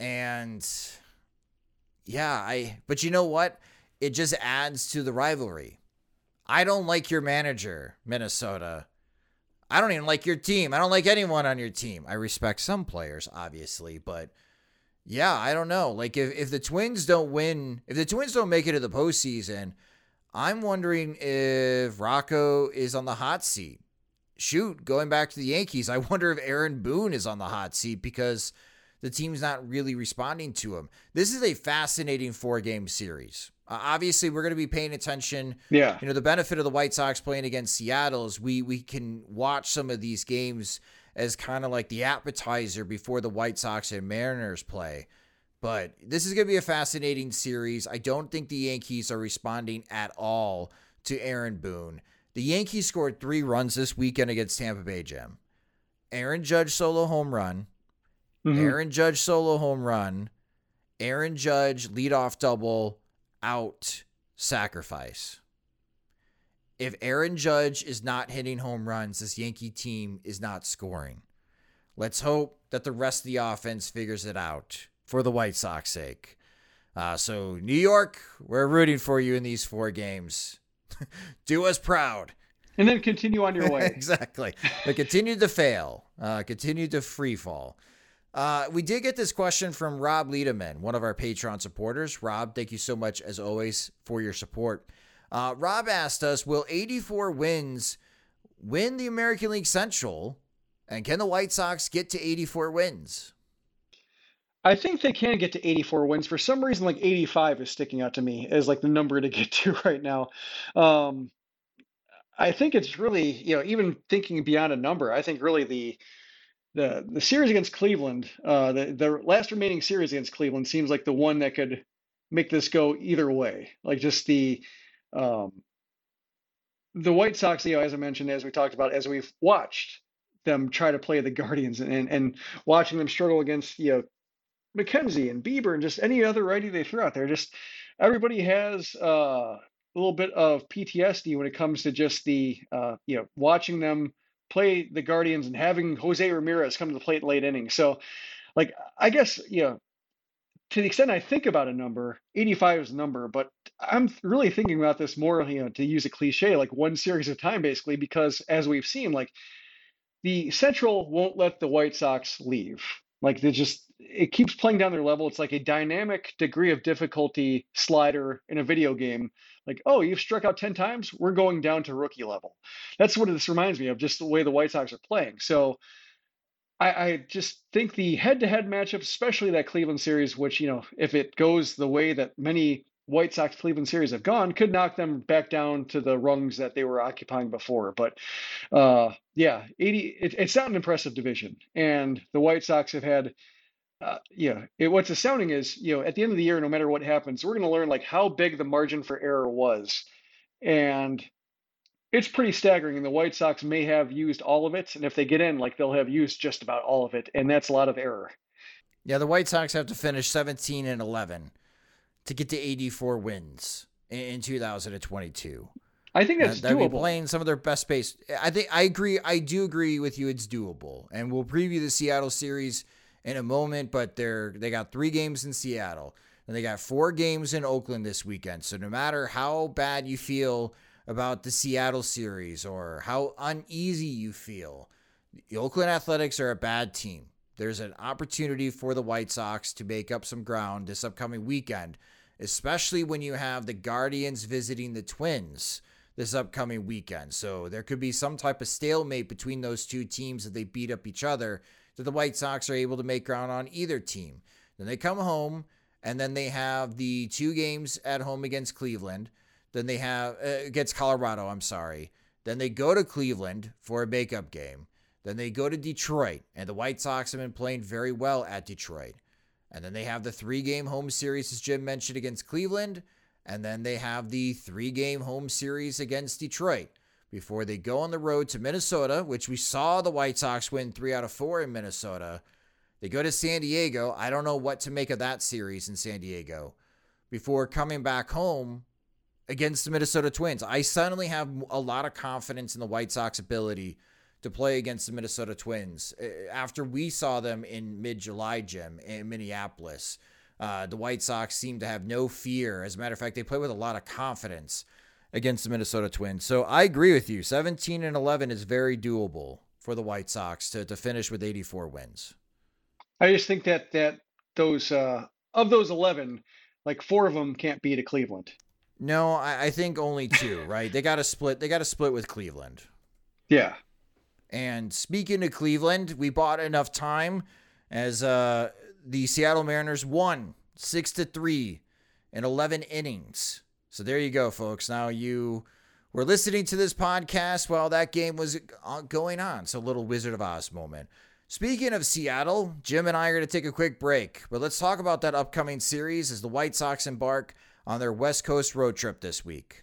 And yeah, but you know what? It just adds to the rivalry. I don't like your manager, Minnesota. I don't even like your team. I don't like anyone on your team. I respect some players, obviously, but yeah, I don't know. Like, if the Twins don't win, if the Twins don't make it to the postseason, I'm wondering if Rocco is on the hot seat. Shoot, going back to the Yankees, I wonder if Aaron Boone is on the hot seat because the team's not really responding to him. This is a fascinating four-game series. Obviously, we're going to be paying attention. Yeah. You know, the benefit of the White Sox playing against Seattle is we can watch some of these games as kind of like the appetizer before the White Sox and Mariners play. But this is going to be a fascinating series. I don't think the Yankees are responding at all to Aaron Boone. The Yankees scored 3 runs this weekend against Tampa Bay, Jim. Aaron Judge solo home run. Mm-hmm. Aaron Judge solo home run. Aaron Judge leadoff double. Out sacrifice. If Aaron Judge is not hitting home runs, this Yankee team is not scoring. Let's hope that the rest of the offense figures it out for the White Sox sake. So New York, we're rooting for you in these 4 games. Do us proud. And then continue on your way. Exactly. But continue to fail. Continue to free fall. We did get this question from Rob Liedemann, one of our Patreon supporters. Rob, thank you so much, as always, for your support. Rob asked us, will 84 wins win the American League Central, and can the White Sox get to 84 wins? I think they can get to 84 wins. For some reason, like 85 is sticking out to me as like the number to get to right now. I think it's really, you know, even thinking beyond a number, I think really the series against Cleveland, the last remaining series against Cleveland seems like the one that could make this go either way. Like just the White Sox, you know, as I mentioned, as we talked about, as we've watched them try to play the Guardians and watching them struggle against, you know, McKenzie and Bieber and just any other righty they threw out there. Just everybody has a little bit of PTSD when it comes to just the, you know, watching them play the Guardians and having Jose Ramirez come to the plate late inning. So like, I guess, you know, to the extent I think about a number, 85 is a number, but I'm really thinking about this more, you know, to use a cliche, like one series at a time, basically, because as we've seen, like the Central won't let the White Sox leave. Like they just, it keeps playing down their level. It's like a dynamic degree of difficulty slider in a video game. Like, oh, you've struck out 10 times. We're going down to rookie level. That's what this reminds me of, just the way the White Sox are playing. So I just think the head-to-head matchup, especially that Cleveland series, which, you know, if it goes the way that many White Sox Cleveland series have gone, could knock them back down to the rungs that they were occupying before. But yeah, it's not an impressive division. And the White Sox have had what's astounding is, at the end of the year, no matter what happens, we're going to learn how big the margin for error was. And it's pretty staggering. And the White Sox may have used all of it. And if they get in, they'll have used just about all of it. And that's a lot of error. Yeah, the White Sox have to finish 17-11 to get to 84 wins in 2022. I think that's doable. That'd be playing some of their best base. I agree. I do agree with you. It's doable. And we'll preview the Seattle series in a moment, but they got 3 games in Seattle and they got 4 games in Oakland this weekend. So no matter how bad you feel about the Seattle series or how uneasy you feel, the Oakland Athletics are a bad team. There's an opportunity for the White Sox to make up some ground this upcoming weekend, especially when you have the Guardians visiting the Twins this upcoming weekend. So there could be some type of stalemate between those two teams if they beat up each other, that the White Sox are able to make ground on either team. Then they come home, and then they have the 2 games at home against Cleveland. Then they have against Colorado, I'm sorry. Then they go to Cleveland for a makeup game. Then they go to Detroit, and the White Sox have been playing very well at Detroit. And then they have the 3-game home series, as Jim mentioned, against Cleveland. And then they have the 3-game home series against Detroit before they go on the road to Minnesota, which we saw the White Sox win 3 out of 4 in Minnesota. They go to San Diego. I don't know what to make of that series in San Diego before coming back home against the Minnesota Twins. I suddenly have a lot of confidence in the White Sox ability to play against the Minnesota Twins. After we saw them in mid-July, Jim, in Minneapolis, the White Sox seem to have no fear. As a matter of fact, they play with a lot of confidence against the Minnesota Twins. So I agree with you. 17-11 is very doable for the White Sox to finish with 84 wins. I just think that those of those 11, 4 of them can't be to Cleveland. No, I think only 2, right? They got to split. They got to split with Cleveland. Yeah. And speaking of Cleveland, we bought enough time as the Seattle Mariners won 6-3 in 11 innings. So there you go, folks. Now you were listening to this podcast while that game was going on. So little Wizard of Oz moment. Speaking of Seattle, Jim and I are going to take a quick break, but let's talk about that upcoming series as the White Sox embark on their West Coast road trip this week.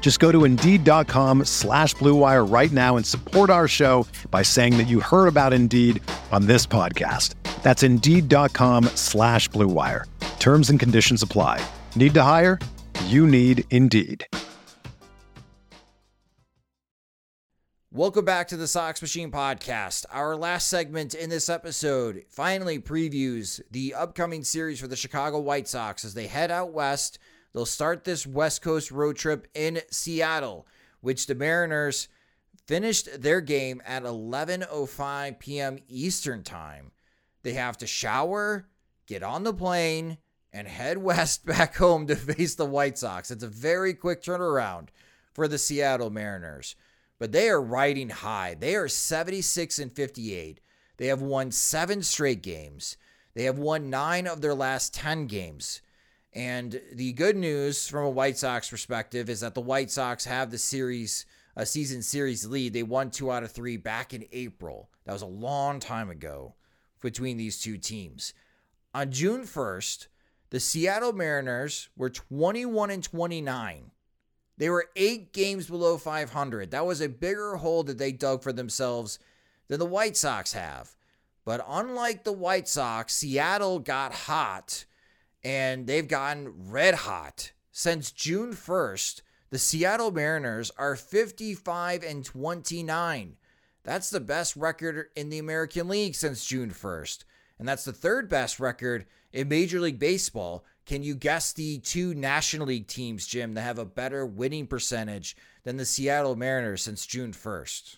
Just go to Indeed.com/BlueWire right now and support our show by saying that you heard about Indeed on this podcast. That's Indeed.com/BlueWire. Terms and conditions apply. Need to hire? You need Indeed. Welcome back to the Sox Machine Podcast. Our last segment in this episode finally previews the upcoming series for the Chicago White Sox as they head out west. They'll start this West Coast road trip in Seattle, which the Mariners finished their game at 11:05 p.m. Eastern time. They have to shower, get on the plane, and head west back home to face the White Sox. It's a very quick turnaround for the Seattle Mariners, but they are riding high. They are 76-58. They have won 7 straight games. They have won 9 of their last 10 games. And the good news from a White Sox perspective is that the White Sox have the series, a season series lead. They won 2 out of 3 back in April. That was a long time ago between these two teams. On June 1st, the Seattle Mariners were 21-29. They were 8 games below .500. That was a bigger hole that they dug for themselves than the White Sox have. But unlike the White Sox, Seattle got hot. And they've gotten red hot since June 1st The Seattle Mariners are 55-29. That's the best record in the American League since June 1st. And that's the third best record in Major League Baseball. Can you guess the two National League teams, Jim, that have a better winning percentage than the Seattle Mariners since June 1st?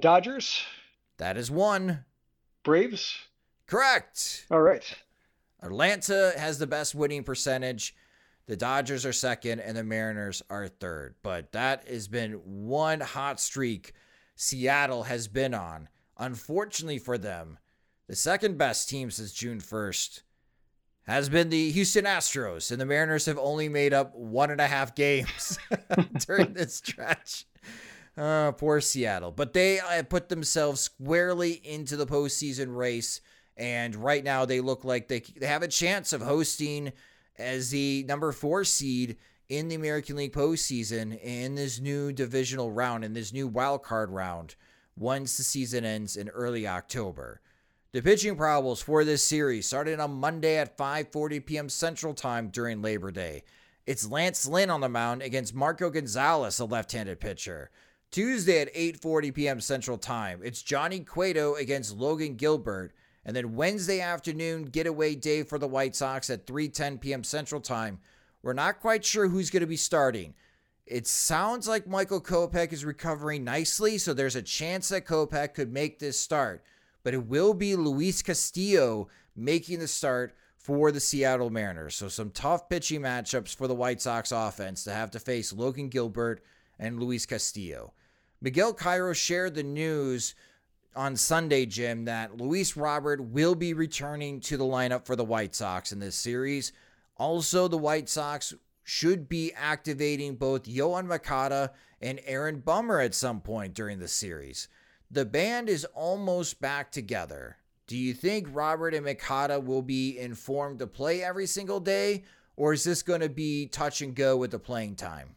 Dodgers. That is one. Braves. Correct. All right. Atlanta has the best winning percentage. The Dodgers are second and the Mariners are third. But that has been one hot streak Seattle has been on. Unfortunately for them, the second best team since June 1st has been the Houston Astros, and the Mariners have only made up 1.5 games during this stretch. Poor Seattle. But they put themselves squarely into the postseason race, and right now they look like they have a chance of hosting as the number 4 seed in the American League postseason in this new divisional round, in this new wild card round, once the season ends in early October. The pitching problems for this series started on Monday at 5:40 p.m. Central Time during Labor Day. It's Lance Lynn on the mound against Marco Gonzalez, a left-handed pitcher. Tuesday at 8:40 p.m. Central Time, it's Johnny Cueto against Logan Gilbert. And then Wednesday afternoon, getaway day for the White Sox at 3:10 p.m. Central Time. We're not quite sure who's going to be starting. It sounds like Michael Kopech is recovering nicely, so there's a chance that Kopech could make this start. But it will be Luis Castillo making the start for the Seattle Mariners. So some tough pitching matchups for the White Sox offense to have to face Logan Gilbert and Luis Castillo. Miguel Cairo shared the news on Sunday, Jim, that Luis Robert will be returning to the lineup for the White Sox in this series. Also, the White Sox should be activating both Yoán Moncada and Aaron Bummer at some point during the series. The band is almost back together. Do you think Robert and Moncada will be informed to play every single day, or is this going to be touch and go with the playing time?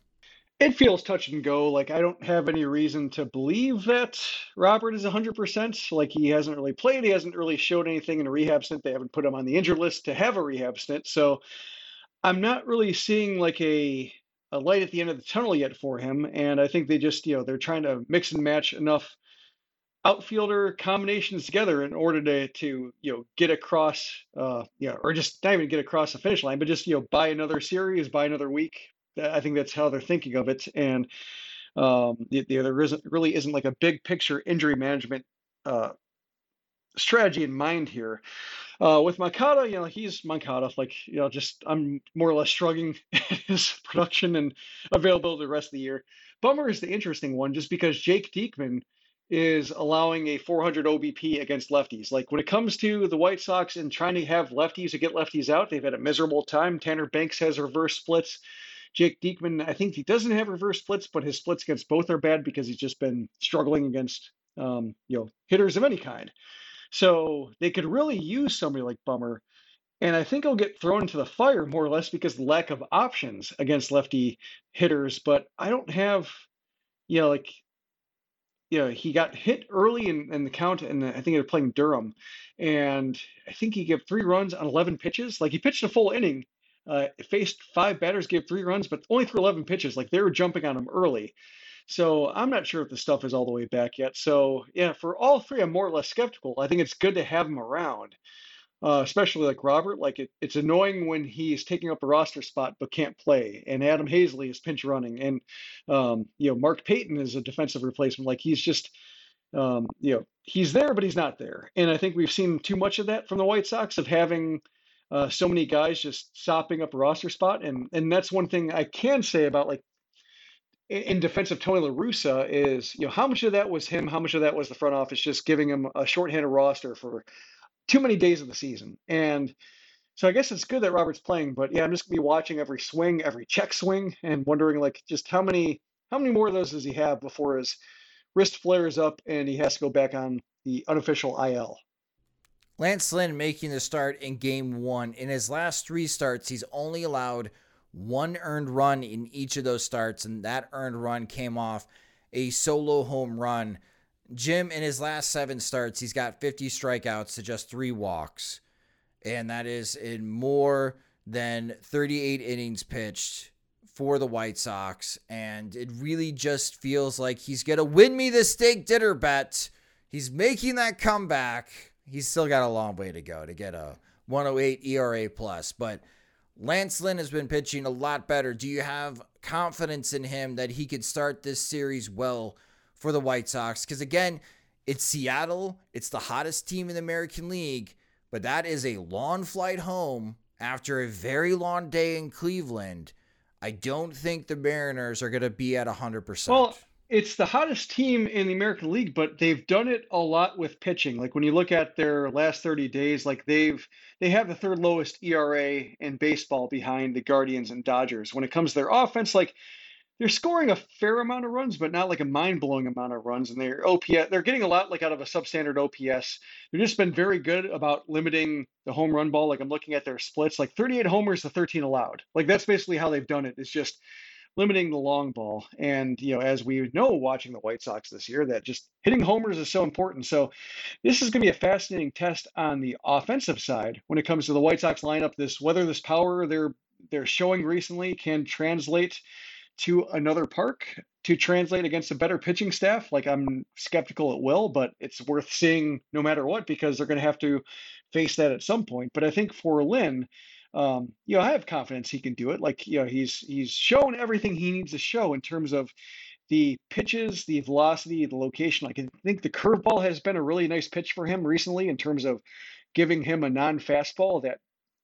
It feels touch and go. Like, I don't have any reason to believe that Robert is 100%. Like, he hasn't really played. He hasn't really showed anything in a rehab stint. They haven't put him on the injured list to have a rehab stint. So I'm not really seeing like a light at the end of the tunnel yet for him. And I think they just, they're trying to mix and match enough outfielder combinations together in order to get across, or just not even get across the finish line, but just, buy another series, buy another week. I think that's how they're thinking of it. And there really isn't like a big picture injury management strategy in mind here. With Moncada, he's Moncada. I'm more or less shrugging his production and availability the rest of the year. Bummer is the interesting one, just because Jake Diekman is allowing a 400 OBP against lefties. Like, when it comes to the White Sox and trying to have lefties or get lefties out, they've had a miserable time. Tanner Banks has reverse splits. Jake Diekman, I think he doesn't have reverse splits, but his splits against both are bad because he's just been struggling against, hitters of any kind. So they could really use somebody like Bummer. And I think he'll get thrown into the fire more or less because of the lack of options against lefty hitters. But I don't have, he got hit early in the count, and I think they were playing Durham, and I think he gave 3 runs on 11 pitches. Like, he pitched a full inning, faced 5 batters, gave 3 runs, but only threw 11 pitches. Like, they were jumping on him early. So I'm not sure if the stuff is all the way back yet. So yeah, for all 3, I'm more or less skeptical. I think it's good to have him around, especially like Robert. Like, it's annoying when he's taking up a roster spot but can't play, and Adam Hazley is pinch running, and Mark Payton is a defensive replacement. Like, he's just he's there but he's not there. And I think we've seen too much of that from the White Sox, of having so many guys just sopping up a roster spot. And that's one thing I can say about, like, in defense of Tony La Russa is, how much of that was him, how much of that was the front office just giving him a shorthanded roster for too many days of the season. And so I guess it's good that Robert's playing, but yeah, I'm just gonna be watching every swing, every check swing, and wondering, like, just how many more of those does he have before his wrist flares up and he has to go back on the unofficial IL. Lance Lynn making the start in Game 1. In his last 3 starts, he's only allowed 1 earned run in each of those starts, and that earned run came off a solo home run. Jim, in his last 7 starts, he's got 50 strikeouts to just 3 walks. And that is in more than 38 innings pitched for the White Sox, and it really just feels like he's going to win me the steak dinner bet. He's making that comeback. He's still got a long way to go to get a 1.08 ERA plus, but Lance Lynn has been pitching a lot better. Do you have confidence in him that he could start this series well for the White Sox? Because again, it's Seattle. It's the hottest team in the American League, but that is a long flight home after a very long day in Cleveland. I don't think the Mariners are going to be at 100%. Well, it's the hottest team in the American League, but they've done it a lot with pitching. Like when you look at their last 30 days, like they have the third lowest ERA in baseball behind the Guardians and Dodgers. When it comes to their offense, like they're scoring a fair amount of runs, but not like a mind-blowing amount of runs. And their OPS, they're getting a lot like out of a substandard OPS. They've just been very good about limiting the home run ball. Like I'm looking at their splits, like 38 homers to 13 allowed. Like that's basically how they've done it. It's just limiting the long ball. And, you know, as we know, watching the White Sox this year, that just hitting homers is so important. So this is going to be a fascinating test on the offensive side when it comes to the White Sox lineup, whether this power they're showing recently can translate to another park, to translate against a better pitching staff. Like I'm skeptical it will, but it's worth seeing no matter what, because they're going to have to face that at some point. But I think for Lynn, I have confidence he can do it. Like, you know, he's shown everything he needs to show in terms of the pitches, the velocity, the location. Like I think the curveball has been a really nice pitch for him recently in terms of giving him a non-fastball that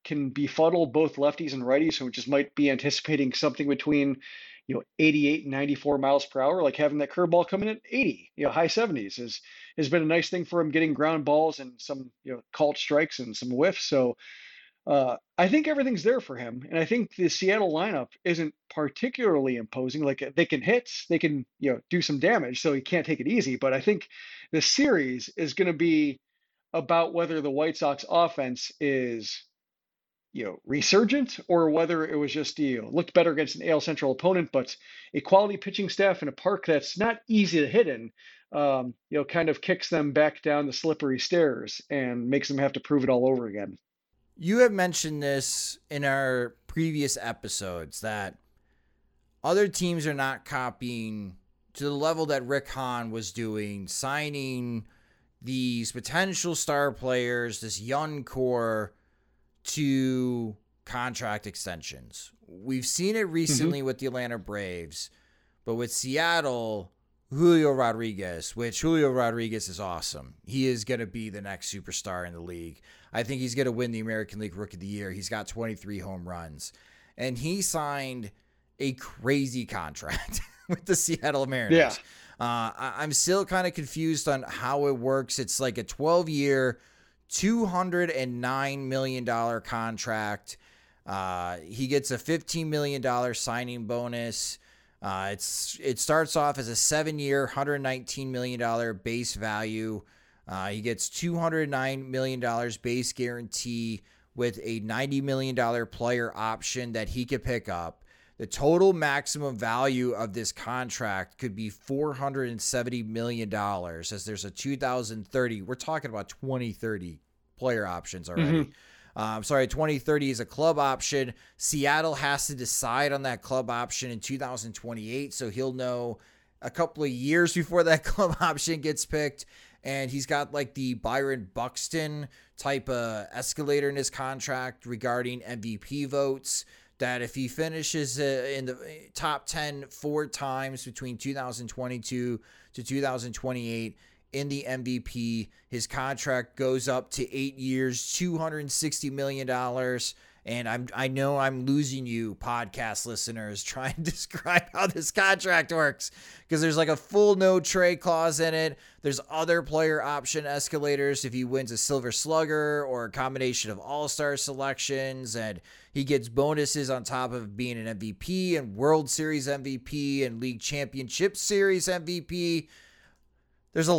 can befuddle both lefties and righties, who just might be anticipating something between, 88 and 94 miles per hour. Like having that curveball coming at 80, high 70s has been a nice thing for him, getting ground balls and some, called strikes and some whiffs. So, I think everything's there for him. And I think the Seattle lineup isn't particularly imposing. Like they can hit, they can, do some damage, so he can't take it easy. But I think the series is going to be about whether the White Sox offense is, resurgent, or whether it was just, looked better against an AL Central opponent, but a quality pitching staff in a park that's not easy to hit in, kind of kicks them back down the slippery stairs and makes them have to prove it all over again. You have mentioned this in our previous episodes that other teams are not copying to the level that Rick Hahn was doing, signing these potential star players, this young core, to contract extensions. We've seen it recently with the Atlanta Braves, but with Seattle, Julio Rodriguez is awesome. He is going to be the next superstar in the league. I think he's going to win the American League Rookie of the Year. He's got 23 home runs, and he signed a crazy contract with the Seattle Mariners. Yeah. I'm still kind of confused on how it works. It's like a 12-year, $209 million contract. He gets a $15 million signing bonus. It starts off as a 7-year, $119 million base value. He gets $209 million base guarantee with a $90 million player option that he could pick up. The total maximum value of this contract could be $470 million, as there's a 2030. We're talking about 2030 player options already. 2030 is a club option. Seattle has to decide on that club option in 2028, so he'll know a couple of years before that club option gets picked. And he's got like the Byron Buxton type of escalator in his contract regarding MVP votes, that if he finishes in the top 10 four times between 2022 to 2028 in the MVP, his contract goes up to 8 years, $260 million. And I know I'm losing you podcast listeners trying to describe how this contract works, because there's like a full no trade clause in it. There's other player option escalators if he wins a Silver Slugger or a combination of all-star selections, and he gets bonuses on top of being an MVP and World Series MVP and League Championship Series MVP. There's a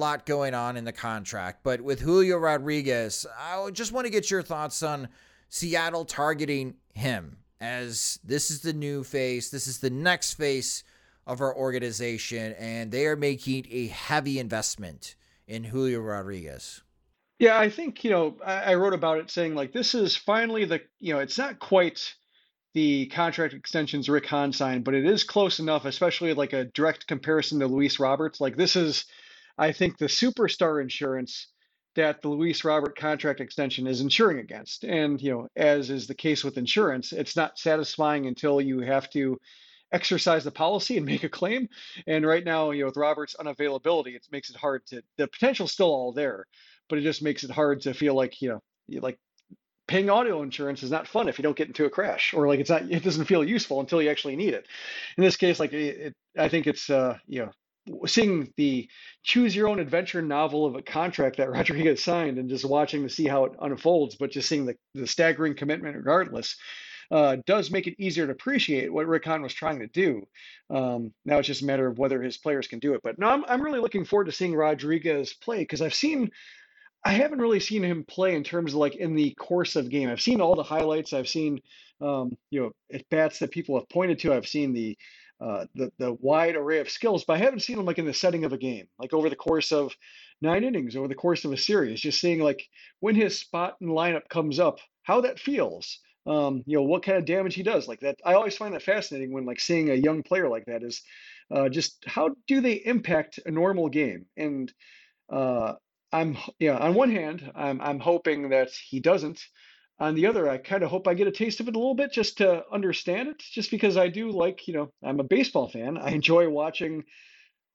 lot going on in the contract. But with Julio Rodriguez, I just want to get your thoughts on Seattle targeting him as this is the new face. This is the next face of our organization, and they are making a heavy investment in Julio Rodriguez. Yeah, I think, I wrote about it saying like, this is finally it's not quite the contract extensions Rick Hahn signed, but it is close enough, especially like a direct comparison to Luis Robert. Like this is, I think, the superstar insurance that the Luis Robert contract extension is insuring against. And, you know, as is the case with insurance, it's not satisfying until you have to exercise the policy and make a claim. And right now, you know, with Robert's unavailability, it makes it hard to, the potential's still all there, but it just makes it hard to feel like, you know, like paying auto insurance is not fun if you don't get into a crash, or like it's not, it doesn't feel useful until you actually need it. In this case, like I think it's, you know, seeing the choose your own adventure novel of a contract that Rodriguez signed and just watching to see how it unfolds, but just seeing the staggering commitment regardless, does make it easier to appreciate what Rick Hahn was trying to do. Now it's just a matter of whether his players can do it. But no, I'm really looking forward to seeing Rodriguez play, because I haven't really seen him play in terms of like in the course of game. I've seen all the highlights. I've seen, you know, at bats that people have pointed to. I've seen the wide array of skills, but I haven't seen him like in the setting of a game, like over the course of 9 innings, over the course of a series, just seeing like when his spot in lineup comes up, how that feels. You know, what kind of damage he does like that. I always find that fascinating when like seeing a young player like that is just how do they impact a normal game? And on one hand, I'm hoping that he doesn't. On the other, I kind of hope I get a taste of it a little bit just to understand it, just because I do like, you know, I'm a baseball fan. I enjoy watching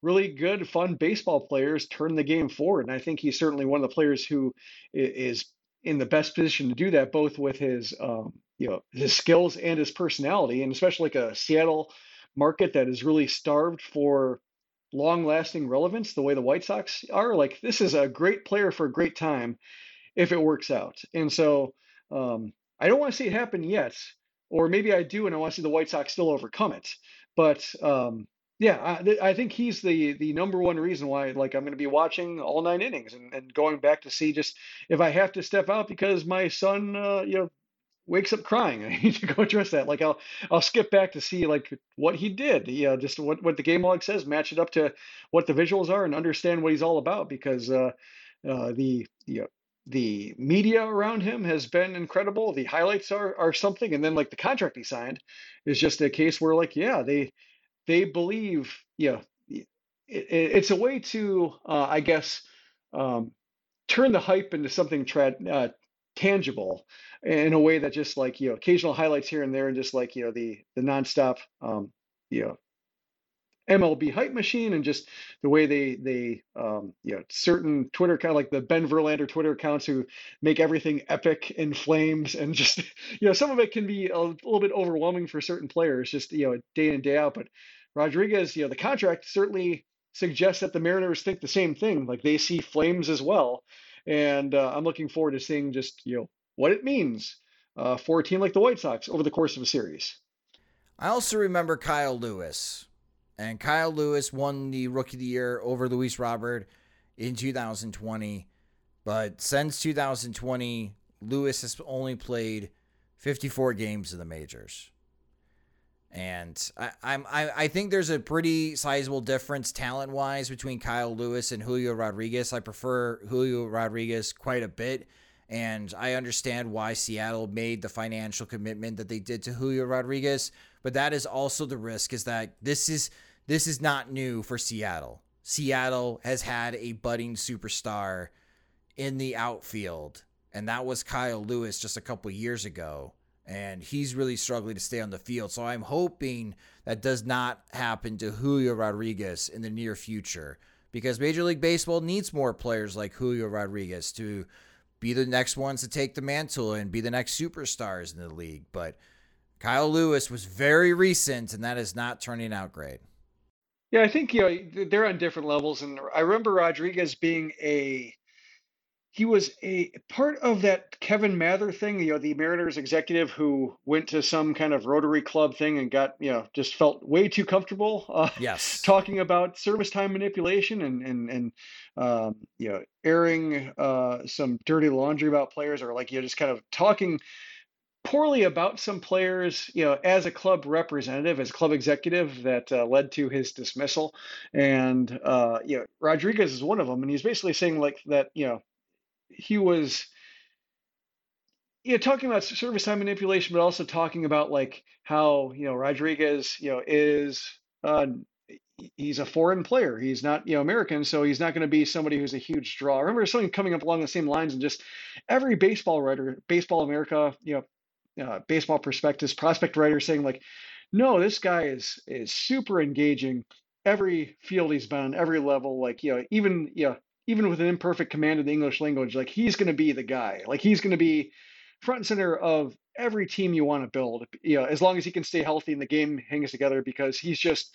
really good, fun baseball players turn the game forward. And I think he's certainly one of the players who is in the best position to do that, both with his, you know, his skills and his personality, and especially like a Seattle market that is really starved for long-lasting relevance the way the White Sox are. Like this is a great player for a great time if it works out. And so I don't want to see it happen yet, or maybe I do and I want to see the White Sox still overcome it. But I think he's the number one reason why like I'm going to be watching all 9 innings and going back to see just if I have to step out because my son wakes up crying, I need to go address that. Like I'll skip back to see like what he did, just what the game log says, match it up to what the visuals are, and understand what he's all about, because the media around him has been incredible. The highlights are something, and then like the contract he signed is just a case where like they believe, it's a way to, turn the hype into something tangible in a way that just like, occasional highlights here and there, and just like, the nonstop, MLB hype machine, and just the way they certain Twitter account, like the Ben Verlander Twitter accounts, who make everything epic in flames, and just, some of it can be a little bit overwhelming for certain players, just, day in and day out. But Rodriguez, the contract certainly suggests that the Mariners think the same thing. Like they see flames as well. And I'm looking forward to seeing just, what it means for a team like the White Sox over the course of a series. I also remember Kyle Lewis. And Kyle Lewis won the Rookie of the Year over Luis Robert in 2020. But since 2020, Lewis has only played 54 games in the majors. And I think there's a pretty sizable difference talent-wise between Kyle Lewis and Julio Rodriguez. I prefer Julio Rodriguez quite a bit. And I understand why Seattle made the financial commitment that they did to Julio Rodriguez. But that is also the risk, is that this is not new for Seattle. Seattle has had a budding superstar in the outfield, and that was Kyle Lewis just a couple years ago, and he's really struggling to stay on the field. So I'm hoping that does not happen to Julio Rodriguez in the near future, because Major League Baseball needs more players like Julio Rodriguez to be the next ones to take the mantle and be the next superstars in the league. But Kyle Lewis was very recent, and that is not turning out great. Yeah, I think, they're on different levels. And I remember Rodriguez being he was a part of that Kevin Mather thing, the Mariners executive who went to some kind of Rotary Club thing and got, just felt way too comfortable talking about service time manipulation and airing some dirty laundry about players, or like, just kind of talking poorly about some players, as a club representative, as a club executive, that led to his dismissal. And, Rodriguez is one of them. And he's basically saying like that, he was you know, talking about service time manipulation, but also talking about like how, you know, Rodriguez, you know, is he's a foreign player. He's not, you know, American, so he's not going to be somebody who's a huge draw. I remember something coming up along the same lines, and just every baseball writer, Baseball America, you know, Baseball Prospectus, prospect writer saying like, no, this guy is super engaging. Every field he's been on, every level, like, you know, even with an imperfect command of the English language, like he's going to be the guy. Like he's going to be front and center of every team you want to build, you know, as long as he can stay healthy and the game hangs together, because he's just,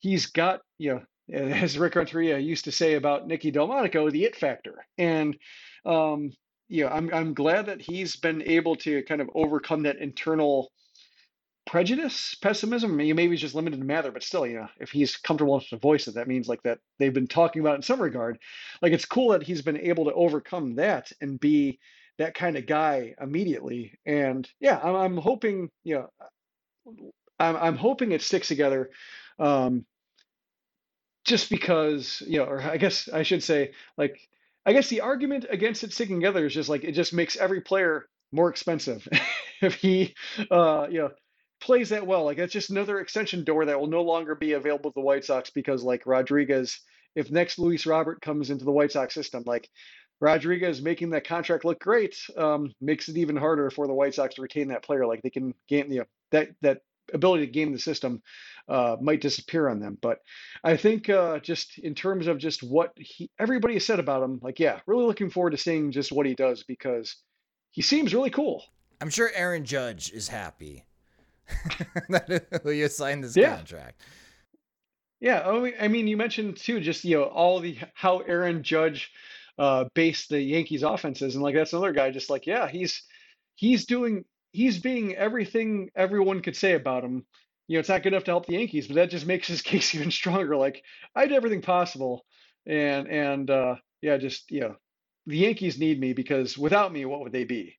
he's got, you know, as Rick Renteria used to say about Nicky Delmonico, the it factor. And, you know, I'm glad that he's been able to kind of overcome that internal prejudice, pessimism. I mean, maybe he's just limited to Mather, but still, you know, if he's comfortable enough to voice it, that means like that they've been talking about it in some regard. Like it's cool that he's been able to overcome that and be that kind of guy immediately. And yeah, I'm hoping, you know, I'm hoping it sticks together. Just because, you know, or I guess I should say, like, I guess the argument against it sticking together is just like, it just makes every player more expensive. If he, you know, plays that well, like that's just another extension door that will no longer be available to the White Sox, because like Rodriguez, if next Luis Robert comes into the White Sox system, like Rodriguez making that contract look great makes it even harder for the White Sox to retain that player. Like they can game, you know, that ability to game the system might disappear on them. But I think just in terms of just what everybody has said about him, like, yeah, really looking forward to seeing just what he does, because he seems really cool. I'm sure Aaron Judge is happy that you signed this contract. Yeah. I mean, you mentioned too, just, you know, all the, how Aaron Judge based the Yankees offenses. And like, that's another guy just like, yeah, he's being everything everyone could say about him. You know, it's not good enough to help the Yankees, but that just makes his case even stronger. Like, I did everything possible. And yeah, just, you know, the Yankees need me, because without me, what would they be?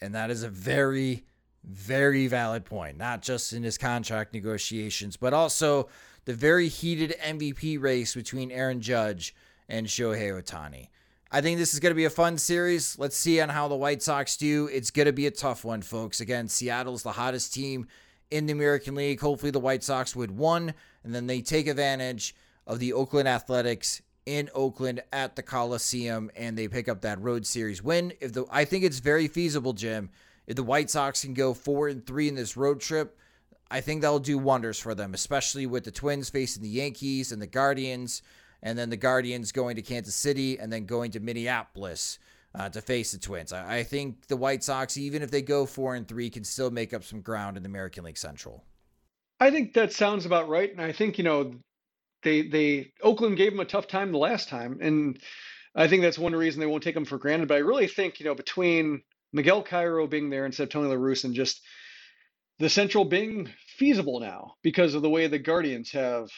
And that is a very, very valid point, not just in his contract negotiations, but also the very heated MVP race between Aaron Judge and Shohei Ohtani. I think this is going to be a fun series. Let's see on how the White Sox do. It's going to be a tough one, folks. Again, Seattle's the hottest team in the American League. Hopefully the White Sox would win, and then they take advantage of the Oakland Athletics in Oakland at the Coliseum, and they pick up that road series win. I think it's very feasible, Jim. If the White Sox can go 4-3 in this road trip, I think that'll do wonders for them, especially with the Twins facing the Yankees and the Guardians, and then the Guardians going to Kansas City and then going to Minneapolis to face the Twins. I think the White Sox, even if they go 4-3, can still make up some ground in the American League Central. I think that sounds about right. And I think, you know, they Oakland gave them a tough time the last time. And I think that's one reason they won't take them for granted. But I really think, you know, between Miguel Cairo being there instead of Tony La Russa, and just the Central being feasible now because of the way the Guardians have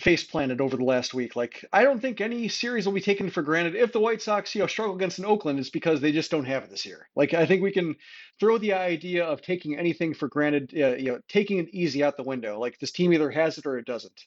face planted over the last week. Like, I don't think any series will be taken for granted. If the White Sox, you know, struggle against an Oakland, it's because they just don't have it this year. Like, I think we can throw the idea of taking anything for granted, you know, taking it easy out the window. Like, this team either has it or it doesn't.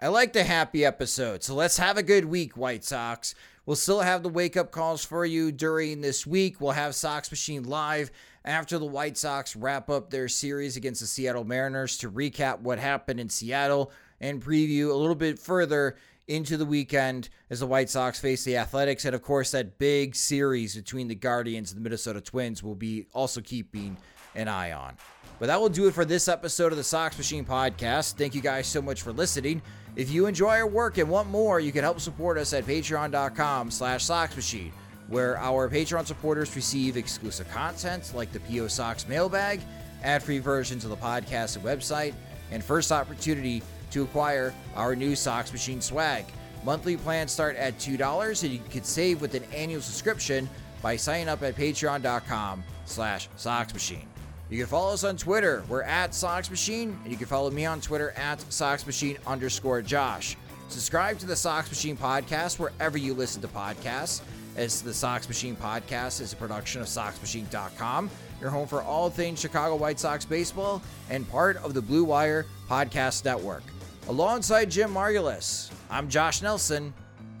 I like the happy episode. So let's have a good week, White Sox. We'll still have the wake-up calls for you during this week. We'll have Sox Machine live after the White Sox wrap up their series against the Seattle Mariners to recap what happened in Seattle and preview a little bit further into the weekend as the White Sox face the Athletics. And, of course, that big series between the Guardians and the Minnesota Twins will be also keeping an eye on. But that will do it for this episode of the Sox Machine Podcast. Thank you guys so much for listening. If you enjoy our work and want more, you can help support us at patreon.com/SoxMachine, where our Patreon supporters receive exclusive content like the P.O. Sox mailbag, ad-free versions of the podcast and website, and first opportunity to acquire our new Sox Machine swag. Monthly plans start at $2, and you can save with an annual subscription by signing up at patreon.com/SoxMachine. You can follow us on Twitter. We're at Sox Machine, and you can follow me on Twitter at @SoxMachine_Josh. Subscribe to the Sox Machine Podcast wherever you listen to podcasts, as the Sox Machine Podcast is a production of SoxMachine.com, your home for all things Chicago White Sox baseball and part of the Blue Wire Podcast Network. Alongside Jim Margalus, I'm Josh Nelson.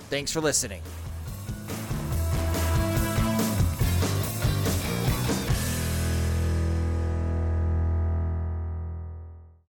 Thanks for listening.